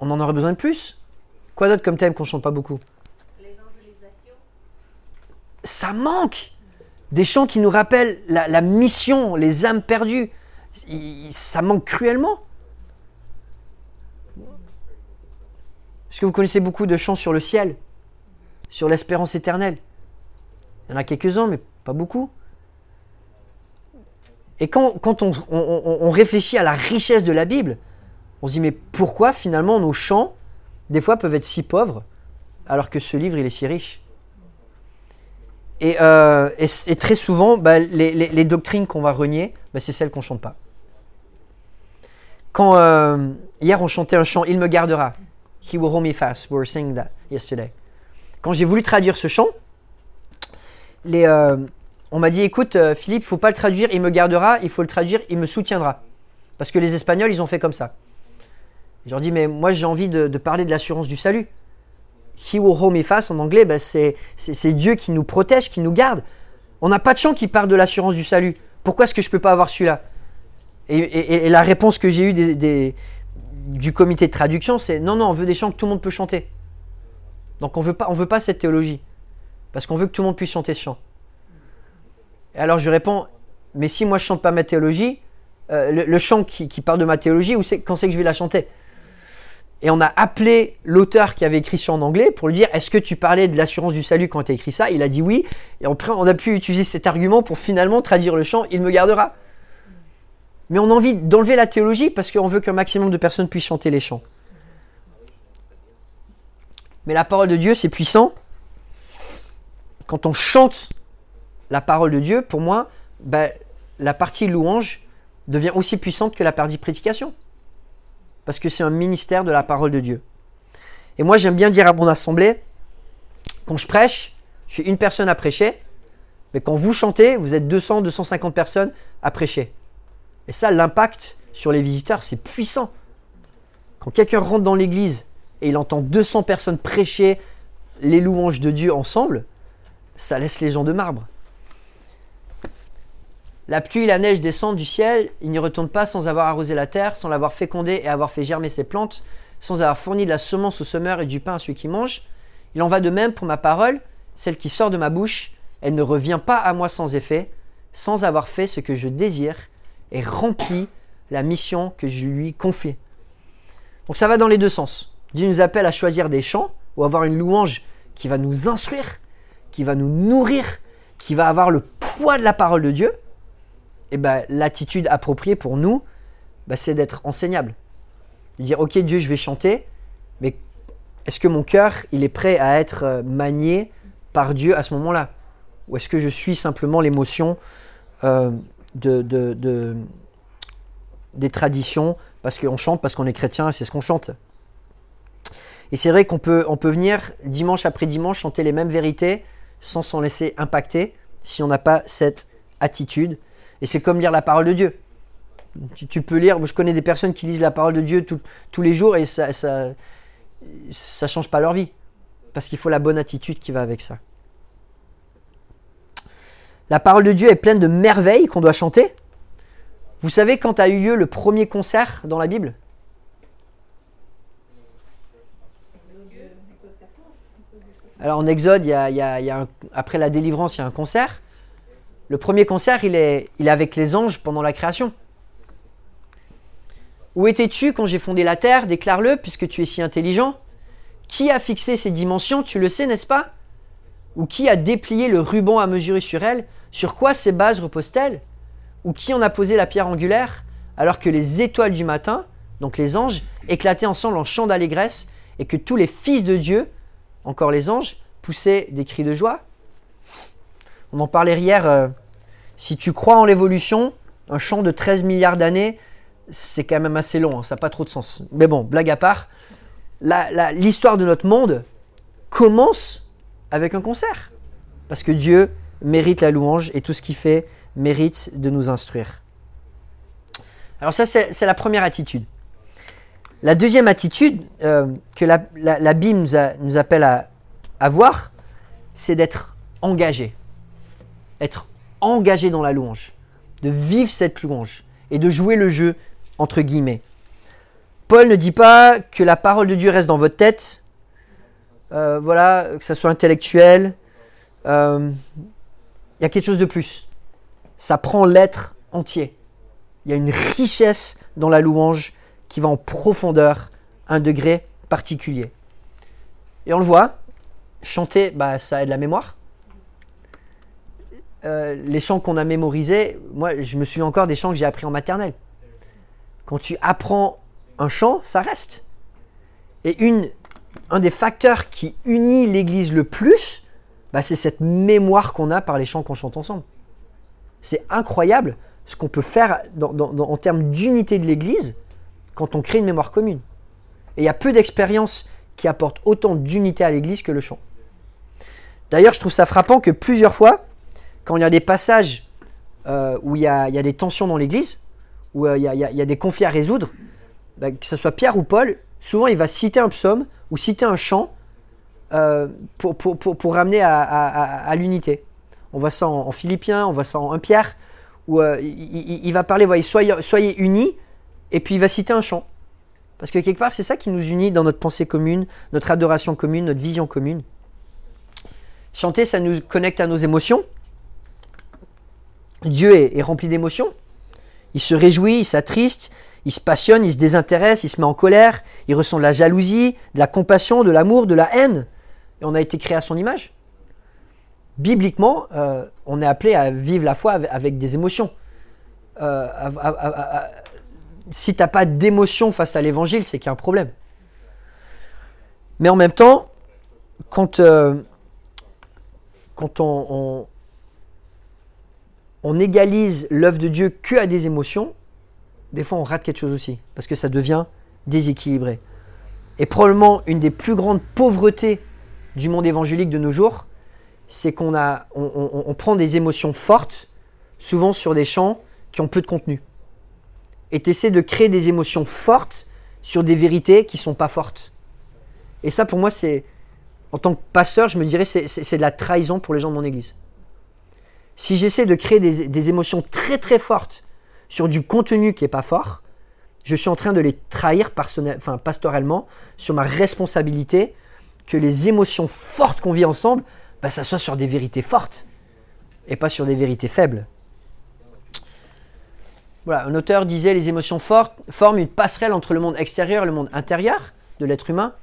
on en aurait besoin de plus. Quoi d'autre comme thème qu'on ne chante pas beaucoup? L'évangélisation. Ça manque. Des chants qui nous rappellent la, la mission, les âmes perdues. Il, ça manque cruellement. Est-ce que vous connaissez beaucoup de chants sur le ciel, sur l'espérance éternelle. Il y en a quelques-uns, mais pas beaucoup. Et quand, quand on, on, on réfléchit à la richesse de la Bible, on se dit, mais pourquoi finalement nos chants, des fois, peuvent être si pauvres, alors que ce livre, il est si riche ? Et, euh, et, et très souvent, bah, les, les, les doctrines qu'on va renier, bah, c'est celles qu'on ne chante pas. Quand, euh, hier, on chantait un chant, « Il me gardera ». « He will hold me fast », we were singing that yesterday. Quand j'ai voulu traduire ce chant, les, euh, on m'a dit, écoute Philippe, il ne faut pas le traduire, il me gardera, il faut le traduire, il me soutiendra. Parce que les Espagnols, ils ont fait comme ça. Je leur dis, mais moi j'ai envie de, de parler de l'assurance du salut. He will hold me fast, en anglais, ben, c'est, c'est, c'est Dieu qui nous protège, qui nous garde. On n'a pas de chant qui parle de l'assurance du salut. Pourquoi est-ce que je ne peux pas avoir celui-là ? et, et, et la réponse que j'ai eue des, des, du comité de traduction, c'est non, non, on veut des chants que tout le monde peut chanter. Donc on veut pas, on veut pas cette théologie. Parce qu'on veut que tout le monde puisse chanter ce chant. Et alors je réponds, mais si moi je ne chante pas ma théologie, euh, le, le chant qui, qui parle de ma théologie, où c'est, quand c'est que je vais la chanter ? Et on a appelé l'auteur qui avait écrit ce chant en anglais pour lui dire, est-ce que tu parlais de l'assurance du salut quand tu as écrit ça ? Il a dit oui. Et on, on a pu utiliser cet argument pour finalement traduire le chant, il me gardera. Mais on a envie d'enlever la théologie parce qu'on veut qu'un maximum de personnes puissent chanter les chants. Mais la parole de Dieu, c'est puissant. Quand on chante la parole de Dieu, pour moi, bah, la partie louange devient aussi puissante que la partie prédication. Parce que c'est un ministère de la parole de Dieu. Et moi, j'aime bien dire à mon assemblée, quand je prêche, je suis une personne à prêcher, mais quand vous chantez, vous êtes deux cents, deux cent cinquante personnes à prêcher. Et ça, l'impact sur les visiteurs, c'est puissant. Quand quelqu'un rentre dans l'église et il entend deux cents personnes prêcher les louanges de Dieu ensemble, ça laisse les gens de marbre. La pluie et la neige descendent du ciel, ils n'y retournent pas sans avoir arrosé la terre, sans l'avoir fécondée et avoir fait germer ses plantes, sans avoir fourni de la semence au semeur et du pain à celui qui mange. Il en va de même pour ma parole, celle qui sort de ma bouche, elle ne revient pas à moi sans effet, sans avoir fait ce que je désire et rempli la mission que je lui confie. Donc ça va dans les deux sens. Dieu nous appelle à choisir des chants ou avoir une louange qui va nous instruire, qui va nous nourrir, qui va avoir le poids de la parole de Dieu. Et bah, l'attitude appropriée pour nous, bah, c'est d'être enseignable. De dire, ok Dieu, je vais chanter, mais est-ce que mon cœur, il est prêt à être manié par Dieu à ce moment-là ? Ou est-ce que je suis simplement l'émotion euh, de, de, de, des traditions, parce qu'on chante, parce qu'on est chrétien, et c'est ce qu'on chante. Et c'est vrai qu'on peut, on peut venir dimanche après dimanche chanter les mêmes vérités sans s'en laisser impacter si on n'a pas cette attitude. Et c'est comme lire la parole de Dieu. Tu, tu peux lire, je connais des personnes qui lisent la parole de Dieu tout, tous les jours et ça ça, ça change pas leur vie. Parce qu'il faut la bonne attitude qui va avec ça. La parole de Dieu est pleine de merveilles qu'on doit chanter. Vous savez quand a eu lieu le premier concert dans la Bible ? Alors en Exode, il y a, il y a, il y a un, après la délivrance, il y a un concert. Le premier concert, il est, il est avec les anges pendant la création. Où étais-tu quand j'ai fondé la terre ? Déclare-le, puisque tu es si intelligent. Qui a fixé ses dimensions ? Tu le sais, n'est-ce pas ? Ou qui a déplié le ruban à mesurer sur elle ? Sur quoi ses bases reposent-elles ? Ou qui en a posé la pierre angulaire ? Alors que les étoiles du matin, donc les anges, éclataient ensemble en chants d'allégresse, et que tous les fils de Dieu, encore les anges, poussaient des cris de joie. On en parlait hier... Euh, Si tu crois en l'évolution, un champ de treize milliards d'années, c'est quand même assez long, hein, ça n'a pas trop de sens. Mais bon, blague à part, la, la, l'histoire de notre monde commence avec un concert. Parce que Dieu mérite la louange et tout ce qu'il fait mérite de nous instruire. Alors ça, c'est, c'est la première attitude. La deuxième attitude euh, que la, la, la Bible nous, a, nous appelle à avoir, c'est d'être engagé. Être engagé. engagé dans la louange, de vivre cette louange et de jouer le jeu, entre guillemets. Paul ne dit pas que la parole de Dieu reste dans votre tête, euh, voilà, que ça soit intellectuel. Il euh, y a quelque chose de plus. Ça prend l'être entier. Il y a une richesse dans la louange qui va en profondeur, un degré particulier. Et on le voit, chanter, bah, ça aide la mémoire. Euh, les chants qu'on a mémorisés, moi je me souviens encore des chants que j'ai appris en maternelle. Quand tu apprends un chant, ça reste. Et une, un des facteurs qui unit l'Église le plus, bah, c'est cette mémoire qu'on a par les chants qu'on chante ensemble. C'est incroyable ce qu'on peut faire dans, dans, dans, en termes d'unité de l'Église quand on crée une mémoire commune. Et il y a peu d'expériences qui apportent autant d'unité à l'Église que le chant. D'ailleurs, je trouve ça frappant que plusieurs fois, quand il y a des passages euh, où il y, a, il y a des tensions dans l'Église, où euh, il, y a, il y a des conflits à résoudre, bah, que ce soit Pierre ou Paul, souvent il va citer un psaume ou citer un chant euh, pour, pour, pour, pour ramener à, à, à, à l'unité. On voit ça en, en Philippiens, on voit ça en Premier Pierre, où euh, il, il va parler, voyez, soyez, soyez unis, et puis il va citer un chant. Parce que quelque part, c'est ça qui nous unit dans notre pensée commune, notre adoration commune, notre vision commune. Chanter, ça nous connecte à nos émotions. Dieu est, est rempli d'émotions. Il se réjouit, il s'attriste, il se passionne, il se désintéresse, il se met en colère, il ressent de la jalousie, de la compassion, de l'amour, de la haine. Et on a été créé à son image. Bibliquement, euh, on est appelé à vivre la foi avec, avec des émotions. Euh, à, à, à, à, si tu n'as pas d'émotion face à l'évangile, c'est qu'il y a un problème. Mais en même temps, quand, euh, quand on... on on égalise l'œuvre de Dieu que à des émotions, des fois on rate quelque chose aussi, parce que ça devient déséquilibré. Et probablement une des plus grandes pauvretés du monde évangélique de nos jours, c'est qu'on a, on, on, on prend des émotions fortes, souvent sur des chants qui ont peu de contenu. Et tu essaies de créer des émotions fortes sur des vérités qui ne sont pas fortes. Et ça pour moi, c'est, en tant que pasteur, je me dirais c'est, c'est, c'est de la trahison pour les gens de mon église. Si j'essaie de créer des, des émotions très très fortes sur du contenu qui n'est pas fort, je suis en train de les trahir personnel, enfin, pastorellement sur ma responsabilité que les émotions fortes qu'on vit ensemble, bah, ça soit sur des vérités fortes et pas sur des vérités faibles. Voilà, un auteur disait « Les émotions fortes forment une passerelle entre le monde extérieur et le monde intérieur de l'être humain.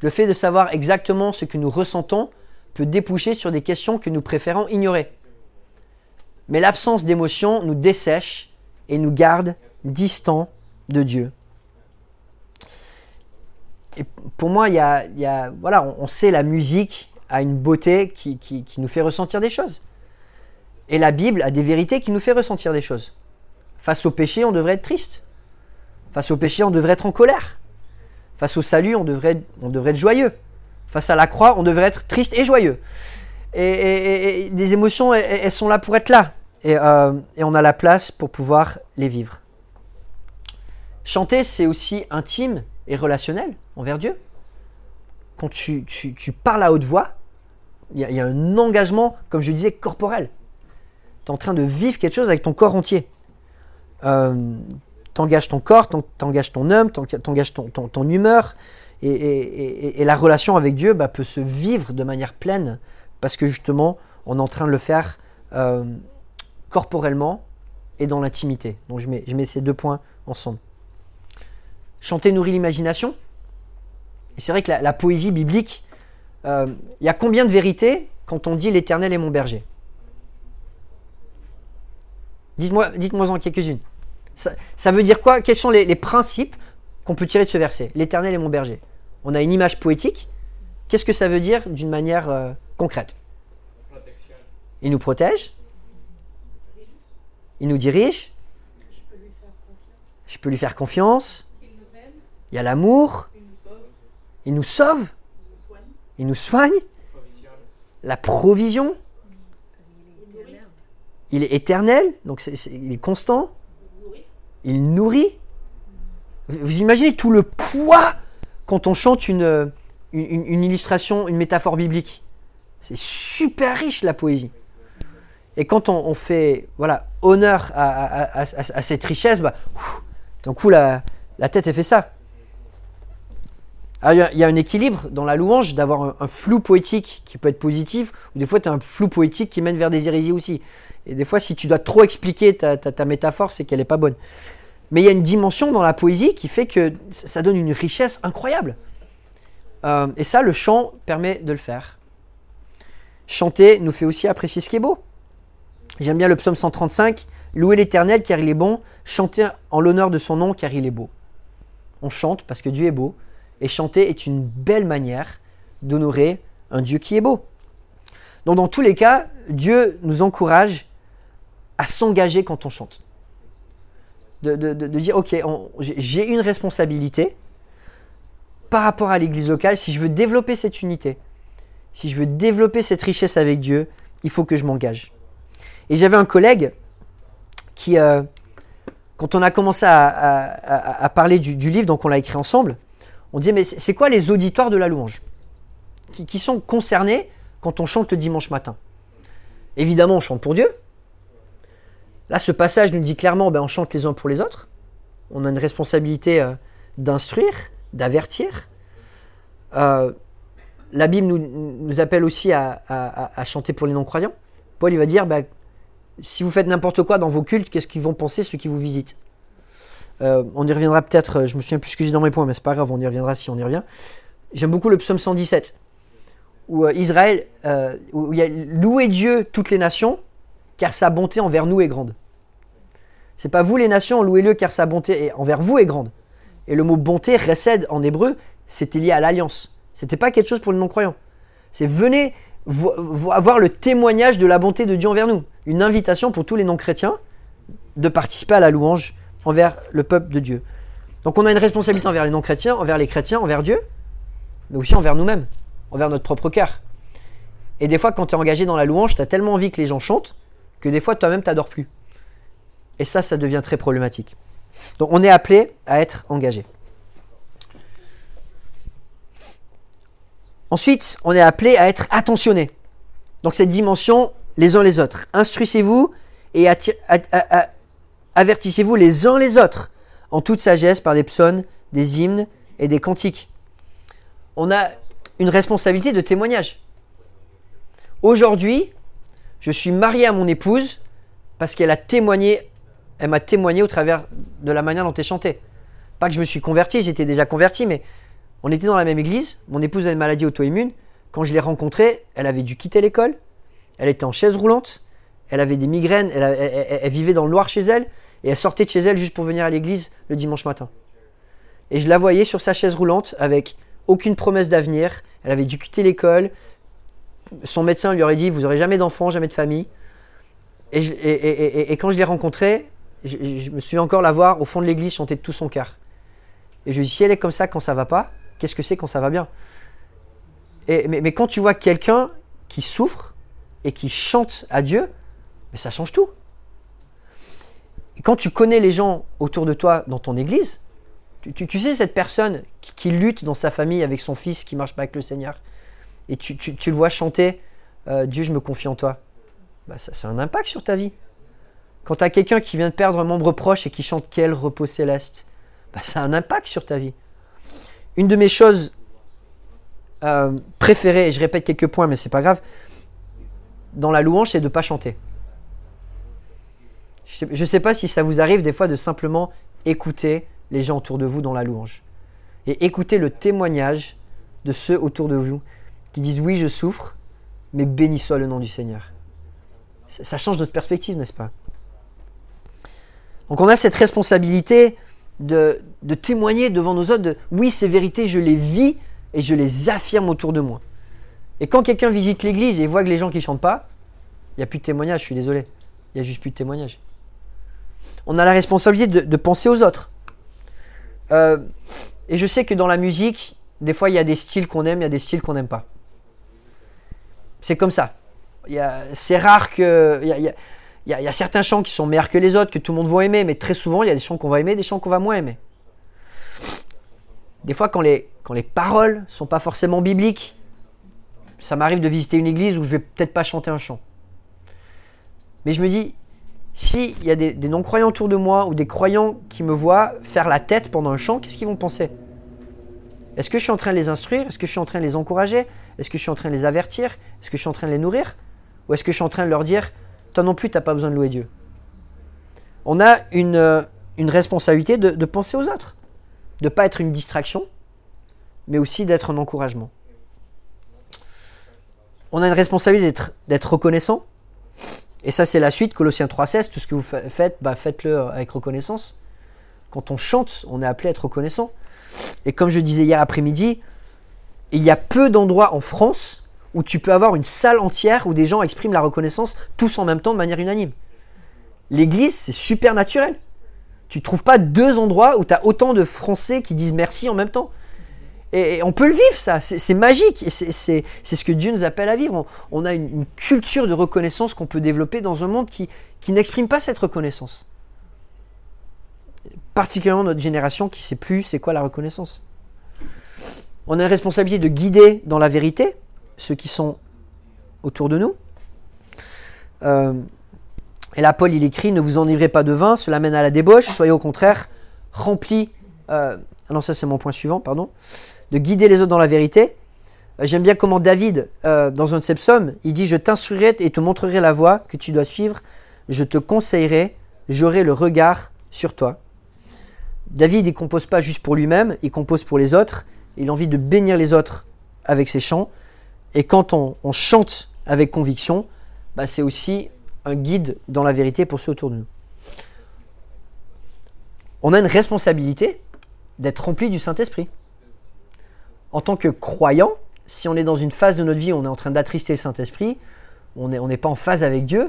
Le fait de savoir exactement ce que nous ressentons peut déboucher sur des questions que nous préférons ignorer. » Mais l'absence d'émotion nous dessèche et nous garde distants de Dieu. Et pour moi, il y a, il y a, voilà, on sait la musique a une beauté qui, qui, qui nous fait ressentir des choses. Et la Bible a des vérités qui nous fait ressentir des choses. Face au péché, on devrait être triste. Face au péché, on devrait être en colère. Face au salut, on devrait, on devrait être joyeux. Face à la croix, on devrait être triste et joyeux. Et, et, et, et des émotions, elles, elles sont là pour être là. Et, euh, et on a la place pour pouvoir les vivre. Chanter, c'est aussi intime et relationnel envers Dieu. Quand tu, tu, tu parles à haute voix, il y, y a un engagement, comme je disais, corporel. Tu es en train de vivre quelque chose avec ton corps entier. Euh, tu engages ton corps, tu engages ton âme, tu engages ton, ton, ton humeur. Et, et, et, et la relation avec Dieu bah, peut se vivre de manière pleine. Parce que justement, on est en train de le faire euh, corporellement et dans l'intimité. Donc je mets, je mets ces deux points ensemble. Chanter nourrit l'imagination. Et c'est vrai que la, la poésie biblique, il euh, y a combien de vérités quand on dit « L'Éternel est mon berger » ? Dites-moi, dites-moi en quelques-unes. Ça, ça veut dire quoi ? Quels sont les, les principes qu'on peut tirer de ce verset ? « L'Éternel est mon berger ». On a une image poétique. Qu'est-ce que ça veut dire d'une manière... Euh, concrète. Il nous protège. Il nous dirige. Je peux lui faire confiance. Je peux lui faire confiance. Il nous aime. Il y a l'amour. Il nous sauve. Il nous sauve. Il nous soigne. Il nous soigne. La provision. Il est éternel. Donc c'est, c'est, il est constant. Il nourrit. Vous imaginez tout le poids quand on chante une, une, une illustration, une métaphore biblique. C'est super riche la poésie. Et quand on, on fait voilà, honneur à, à, à, à cette richesse, bah, ouf, d'un coup la, la tête est fait ça. Il y, y a un équilibre dans la louange d'avoir un, un flou poétique qui peut être positif, ou des fois tu as un flou poétique qui mène vers des hérésies aussi. Et des fois si tu dois trop expliquer ta, ta, ta métaphore, c'est qu'elle n'est pas bonne. Mais il y a une dimension dans la poésie qui fait que ça donne une richesse incroyable. Euh, et ça, le chant permet de le faire. Chanter nous fait aussi apprécier ce qui est beau. J'aime bien le psaume cent trente-cinq, « Louez l'Éternel car il est bon, chanter en l'honneur de son nom car il est beau. » On chante parce que Dieu est beau, et chanter est une belle manière d'honorer un Dieu qui est beau. Donc dans tous les cas, Dieu nous encourage à s'engager quand on chante. De, de, de, de dire, ok, on, j'ai une responsabilité par rapport à l'église locale, si je veux développer cette unité, si je veux développer cette richesse avec Dieu, il faut que je m'engage. Et j'avais un collègue qui, euh, quand on a commencé à, à, à, à parler du, du livre, donc on l'a écrit ensemble, on disait, mais c'est quoi les auditoires de la louange qui, qui sont concernés quand on chante le dimanche matin? Évidemment, on chante pour Dieu. Là, ce passage nous dit clairement, ben, on chante les uns pour les autres. On a une responsabilité euh, d'instruire, d'avertir. Euh, la Bible nous, nous appelle aussi à, à, à chanter pour les non-croyants. Paul, il va dire, ben, si vous faites n'importe quoi dans vos cultes, qu'est-ce qu'ils vont penser ceux qui vous visitent? euh, On y reviendra peut-être, je me souviens plus ce que j'ai dans mes points, mais c'est pas grave, on y reviendra si on y revient. J'aime beaucoup le psaume cent dix-sept, où euh, Israël, euh, où il y a « Louez Dieu toutes les nations, car sa bonté envers nous est grande. » C'est pas vous les nations, louez-le, car sa bonté envers vous est grande. Et le mot « bonté », « recède » en hébreu, c'était lié à l'alliance. C'était pas quelque chose pour les non-croyants. C'est « venez » avoir le témoignage de la bonté de Dieu envers nous. Une invitation pour tous les non-chrétiens de participer à la louange envers le peuple de Dieu. Donc on a une responsabilité envers les non-chrétiens, envers les chrétiens, envers Dieu, mais aussi envers nous-mêmes, envers notre propre cœur. Et des fois, quand tu es engagé dans la louange, tu as tellement envie que les gens chantent que des fois, toi-même, tu n'adores plus. Et ça, ça devient très problématique. Donc on est appelé à être engagé. Ensuite, on est appelé à être attentionné. Donc cette dimension, les uns les autres. Instruisez-vous et atti- a- a- a- avertissez-vous les uns les autres en toute sagesse par des psaumes, des hymnes et des cantiques. On a une responsabilité de témoignage. Aujourd'hui, je suis marié à mon épouse parce qu'elle a témoigné, elle m'a témoigné au travers de la manière dont elle chantait. Pas que je me suis converti, j'étais déjà converti, mais... On était dans la même église, mon épouse a une maladie auto-immune. Quand je l'ai rencontrée, elle avait dû quitter l'école, elle était en chaise roulante, elle avait des migraines, elle, elle, elle, elle vivait dans le Loir chez elle, et elle sortait de chez elle juste pour venir à l'église le dimanche matin. Et je la voyais sur sa chaise roulante avec aucune promesse d'avenir, elle avait dû quitter l'école, son médecin lui aurait dit « vous n'aurez jamais d'enfants, jamais de famille ». Et, je, et, et, et, et quand je l'ai rencontrée, je, je me souviens encore la voir au fond de l'église chanter de tout son cœur. Et je lui ai dit « si elle est comme ça quand ça ne va pas, qu'est-ce que c'est quand ça va bien ?» Et, mais, mais quand tu vois quelqu'un qui souffre et qui chante à Dieu, mais ça change tout. Et quand tu connais les gens autour de toi dans ton église, tu, tu, tu sais cette personne qui, qui lutte dans sa famille avec son fils qui ne marche pas avec le Seigneur, et tu, tu, tu le vois chanter euh, « Dieu, je me confie en toi ». Bah, ça, ça a un impact sur ta vie. Quand tu as quelqu'un qui vient de perdre un membre proche et qui chante « Quel repos céleste », bah, ça a un impact sur ta vie. Une de mes choses euh, préférées, et je répète quelques points, mais c'est pas grave, dans la louange, c'est de ne pas chanter. Je ne sais, sais pas si ça vous arrive des fois de simplement écouter les gens autour de vous dans la louange. Et écouter le témoignage de ceux autour de vous qui disent « oui, je souffre, mais béni soit le nom du Seigneur ». Ça change notre perspective, n'est-ce pas? Donc on a cette responsabilité... De, de témoigner devant nos autres de, oui, ces vérités, je les vis et je les affirme autour de moi. Et quand quelqu'un visite l'église et voit que les gens qui ne chantent pas, il n'y a plus de témoignage, je suis désolé. Il n'y a juste plus de témoignage. On a la responsabilité de, de penser aux autres. Euh, et je sais que dans la musique, des fois, il y a des styles qu'on aime, il y a des styles qu'on n'aime pas. C'est comme ça. Y a, c'est rare que... Y a, y a, Il y a, il y a certains chants qui sont meilleurs que les autres, que tout le monde va aimer, mais très souvent, il y a des chants qu'on va aimer, des chants qu'on va moins aimer. Des fois, quand les, quand les paroles ne sont pas forcément bibliques, ça m'arrive de visiter une église où je ne vais peut-être pas chanter un chant. Mais je me dis, s'il y a des, des non-croyants autour de moi ou des croyants qui me voient faire la tête pendant un chant, qu'est-ce qu'ils vont penser? Est-ce que je suis en train de les instruire? Est-ce que je suis en train de les encourager? Est-ce que je suis en train de les avertir? Est-ce que je suis en train de les nourrir? Ou est-ce que je suis en train de leur dire... toi non plus, tu n'as pas besoin de louer Dieu. On a une, une responsabilité de, de penser aux autres, de ne pas être une distraction, mais aussi d'être un encouragement. on a une responsabilité d'être, d'être reconnaissant. Et ça, c'est la suite, Colossiens trois seize, tout ce que vous faites, bah, faites-le avec reconnaissance. Quand on chante, on est appelé à être reconnaissant. Et comme je disais hier après-midi, il y a peu d'endroits en France où tu peux avoir une salle entière où des gens expriment la reconnaissance tous en même temps de manière unanime. L'église, c'est super naturel. Tu ne trouves pas deux endroits où tu as autant de Français qui disent merci en même temps. Et on peut le vivre, ça, c'est, c'est magique, et c'est, c'est, c'est ce que Dieu nous appelle à vivre. On, on a une, une culture de reconnaissance qu'on peut développer dans un monde qui, qui n'exprime pas cette reconnaissance. Particulièrement notre génération qui ne sait plus c'est quoi la reconnaissance. On a une responsabilité de guider dans la vérité ceux qui sont autour de nous. Euh, et là, Paul, il écrit « Ne vous enivrez pas de vin, cela mène à la débauche, soyez au contraire remplis... Euh, » Ah non, ça c'est mon point suivant, pardon. De guider les autres dans la vérité. J'aime bien comment David, euh, dans un de ses psaumes, il dit « Je t'instruirai et te montrerai la voie que tu dois suivre. Je te conseillerai, j'aurai le regard sur toi. » David, il ne compose pas juste pour lui-même, il compose pour les autres. Il a envie de bénir les autres avec ses chants. Et quand on, on chante avec conviction, bah, c'est aussi un guide dans la vérité pour ceux autour de nous. On a une responsabilité d'être rempli du Saint-Esprit. En tant que croyant, si on est dans une phase de notre vie où on est en train d'attrister le Saint-Esprit, on n'est on n'est pas en phase avec Dieu,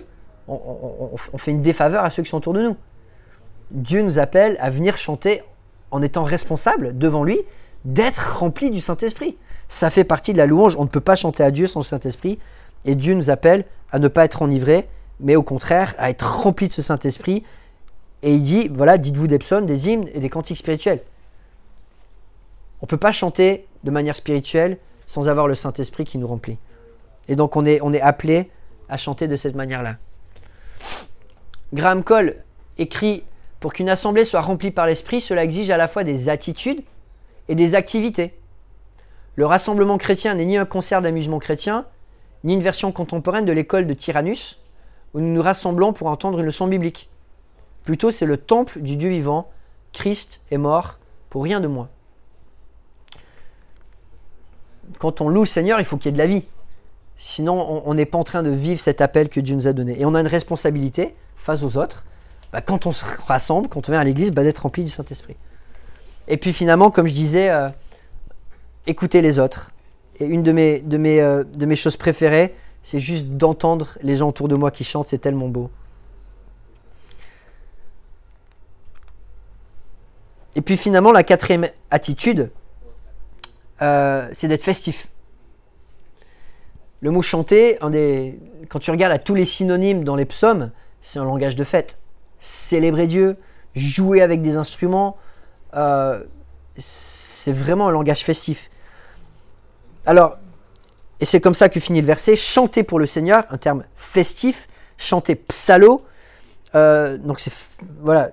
on, on, on fait une défaveur à ceux qui sont autour de nous. Dieu nous appelle à venir chanter en étant responsable devant lui, d'être rempli du Saint-Esprit. Ça fait partie de la louange, on ne peut pas chanter à Dieu sans le Saint-Esprit, et Dieu nous appelle à ne pas être enivré, mais au contraire, à être rempli de ce Saint-Esprit. Et il dit, voilà, dites-vous des psaumes, des hymnes et des cantiques spirituels. On ne peut pas chanter de manière spirituelle sans avoir le Saint-Esprit qui nous remplit. Et donc on est, on est appelé à chanter de cette manière-là. Graham Cole écrit « Pour qu'une assemblée soit remplie par l'Esprit, cela exige à la fois des attitudes et des activités. Le rassemblement chrétien n'est ni un concert d'amusement chrétien, ni une version contemporaine de l'école de Tyrannus, où nous nous rassemblons pour entendre une leçon biblique. Plutôt, c'est le temple du Dieu vivant. Christ est mort pour rien de moins. » Quand on loue le Seigneur, il faut qu'il y ait de la vie. Sinon, on n'est pas en train de vivre cet appel que Dieu nous a donné. Et on a une responsabilité face aux autres, bah, quand on se rassemble, quand on vient à l'église, bah, d'être rempli du Saint-Esprit. Et puis finalement, comme je disais, euh, écouter les autres. Et une de mes, de, mes, euh, de mes choses préférées, c'est juste d'entendre les gens autour de moi qui chantent, c'est tellement beau. Et puis finalement, la quatrième attitude, Euh, c'est d'être festif. Le mot chanter, un des... quand tu regardes à tous les synonymes dans les psaumes, c'est un langage de fête. Célébrer Dieu, jouer avec des instruments, euh, c'est vraiment un langage festif. Alors, et c'est comme ça que finit le verset, chanter pour le Seigneur, un terme festif, chanter psalo, euh, donc c'est voilà,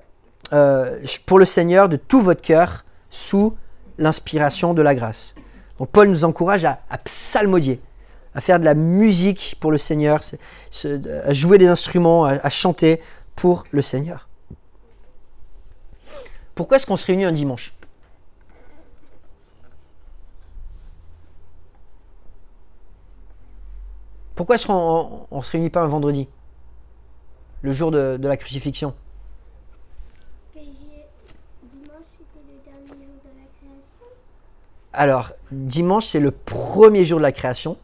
euh, pour le Seigneur de tout votre cœur, sous l'inspiration de la grâce. Donc Paul nous encourage à, à psalmodier, à faire de la musique pour le Seigneur, c'est, c'est, à jouer des instruments, à, à chanter pour le Seigneur. Pourquoi est-ce qu'on se réunit un dimanche ? Pourquoi est-ce qu'on ne se réunit pas un vendredi, le jour de, de la crucifixion ? Alors, dimanche, c'est le premier jour de la création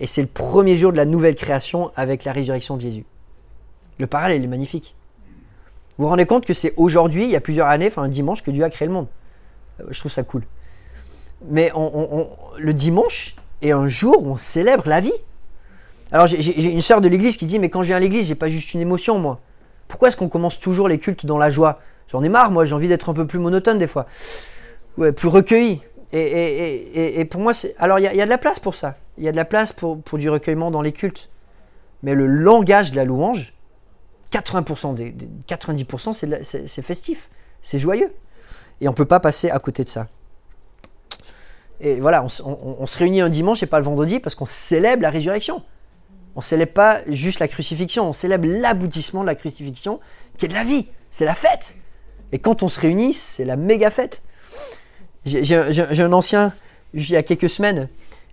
et c'est le premier jour de la nouvelle création avec la résurrection de Jésus. Le parallèle est magnifique. Vous vous rendez compte que c'est aujourd'hui, il y a plusieurs années, enfin un dimanche, que Dieu a créé le monde. Je trouve ça cool. Mais on, on, on, le dimanche est un jour où on célèbre la vie. Alors, j'ai, j'ai une sœur de l'église qui dit « Mais quand je viens à l'église, j'ai pas juste une émotion, moi. Pourquoi est-ce qu'on commence toujours les cultes dans la joie ? J'en ai marre, moi, j'ai envie d'être un peu plus monotone des fois, ouais, plus recueilli. » Et, et, et, et pour moi, c'est... alors il y, y a de la place pour ça. Il y a de la place pour, pour du recueillement dans les cultes. Mais le langage de la louange, quatre-vingts pour cent des, des quatre-vingt-dix pour cent, c'est, de la, c'est, c'est festif, c'est joyeux. Et on ne peut pas passer à côté de ça. Et voilà, on, on, on se réunit un dimanche et pas le vendredi parce qu'on célèbre la résurrection. On ne célèbre pas juste la crucifixion, on célèbre l'aboutissement de la crucifixion qui est de la vie, c'est la fête. Et quand on se réunit, c'est la méga fête. J'ai, j'ai, j'ai un ancien, il y a quelques semaines,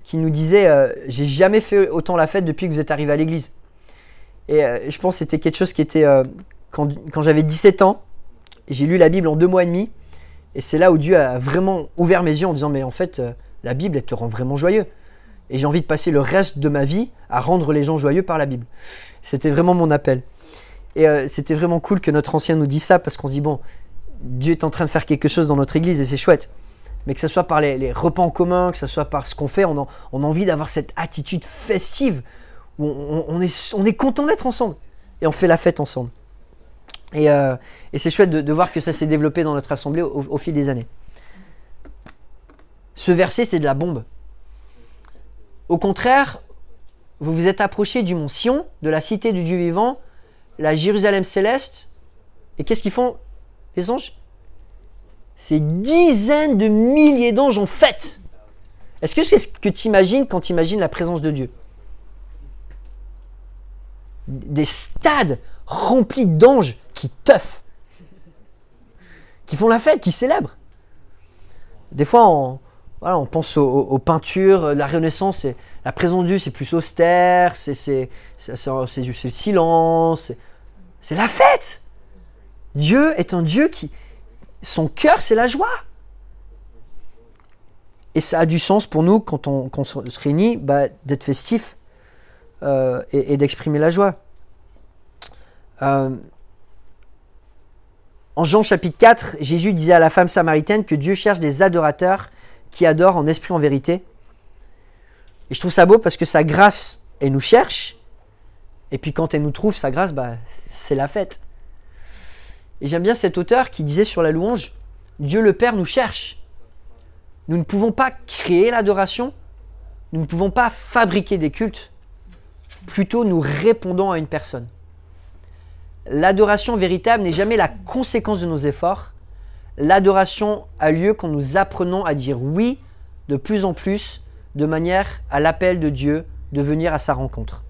qui nous disait euh, « J'ai jamais fait autant la fête depuis que vous êtes arrivés à l'église ». Et euh, je pense que c'était quelque chose qui était… Euh, quand, quand j'avais dix-sept ans, j'ai lu la Bible en deux mois et demi. Et c'est là où Dieu a vraiment ouvert mes yeux en disant « Mais en fait, euh, la Bible, elle te rend vraiment joyeux. » Et j'ai envie de passer le reste de ma vie à rendre les gens joyeux par la Bible. C'était vraiment mon appel. Et euh, c'était vraiment cool que notre ancien nous dise ça, parce qu'on se dit « Bon, Dieu est en train de faire quelque chose dans notre église et c'est chouette. » Mais que ce soit par les, les repas en commun, que ce soit par ce qu'on fait, on, en, on a envie d'avoir cette attitude festive où on, on, est, on est content d'être ensemble et on fait la fête ensemble. Et, euh, et c'est chouette de, de voir que ça s'est développé dans notre assemblée au, au fil des années. Ce verset, c'est de la bombe. Au contraire, vous vous êtes approchés du mont Sion, de la cité du Dieu vivant, la Jérusalem céleste. Et qu'est-ce qu'ils font, les anges ? Ces dizaines de milliers d'anges ont fête. Est-ce que c'est ce que tu imagines quand tu imagines la présence de Dieu ? Des stades remplis d'anges qui teufent, qui font la fête, qui célèbrent. Des fois, on, voilà, on pense aux, aux peintures de la Renaissance, et la présence de Dieu, c'est plus austère, c'est, c'est, c'est, c'est, c'est, c'est le silence, c'est, c'est la fête. Dieu est un Dieu qui... Son cœur, c'est la joie. Et ça a du sens pour nous, quand on, quand on se réunit, bah, d'être festif euh, et, et d'exprimer la joie. Euh, en Jean chapitre quatre, Jésus disait à la femme samaritaine que Dieu cherche des adorateurs qui adorent en esprit en vérité. Et je trouve ça beau parce que sa grâce, elle nous cherche. Et puis quand elle nous trouve, sa grâce, bah, c'est la fête. Et j'aime bien cet auteur qui disait sur la louange, Dieu le Père nous cherche. Nous ne pouvons pas créer l'adoration, nous ne pouvons pas fabriquer des cultes, plutôt nous répondons à une personne. L'adoration véritable n'est jamais la conséquence de nos efforts. L'adoration a lieu quand nous apprenons à dire oui de plus en plus, de manière à l'appel de Dieu de venir à sa rencontre.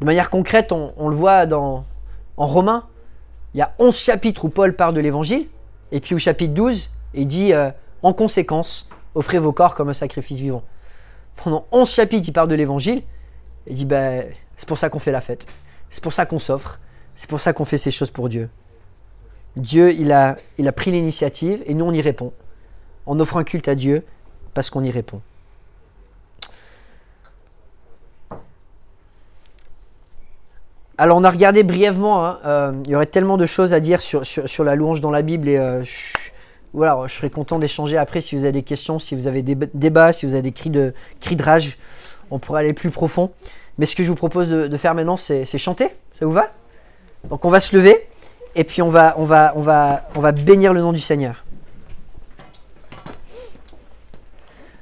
De manière concrète, on, on le voit dans, en Romains. Il y a onze chapitres où Paul parle de l'évangile, et puis au chapitre douze, il dit euh, « En conséquence, offrez vos corps comme un sacrifice vivant. » Pendant onze chapitres, il parle de l'évangile, et il dit bah, « C'est pour ça qu'on fait la fête, c'est pour ça qu'on s'offre, c'est pour ça qu'on fait ces choses pour Dieu. » Dieu, il a, il a pris l'initiative, et nous on y répond. On offre un culte à Dieu, parce qu'on y répond. Alors on a regardé brièvement, hein, euh, il y aurait tellement de choses à dire sur, sur, sur la louange dans la Bible et euh, je, voilà, je serais content d'échanger après si vous avez des questions, si vous avez des débats, si vous avez des cris de, cris de rage, on pourrait aller plus profond. Mais ce que je vous propose de, de faire maintenant, c'est, c'est chanter, ça vous va ? Donc on va se lever et puis on va, on va, on va, on va bénir le nom du Seigneur.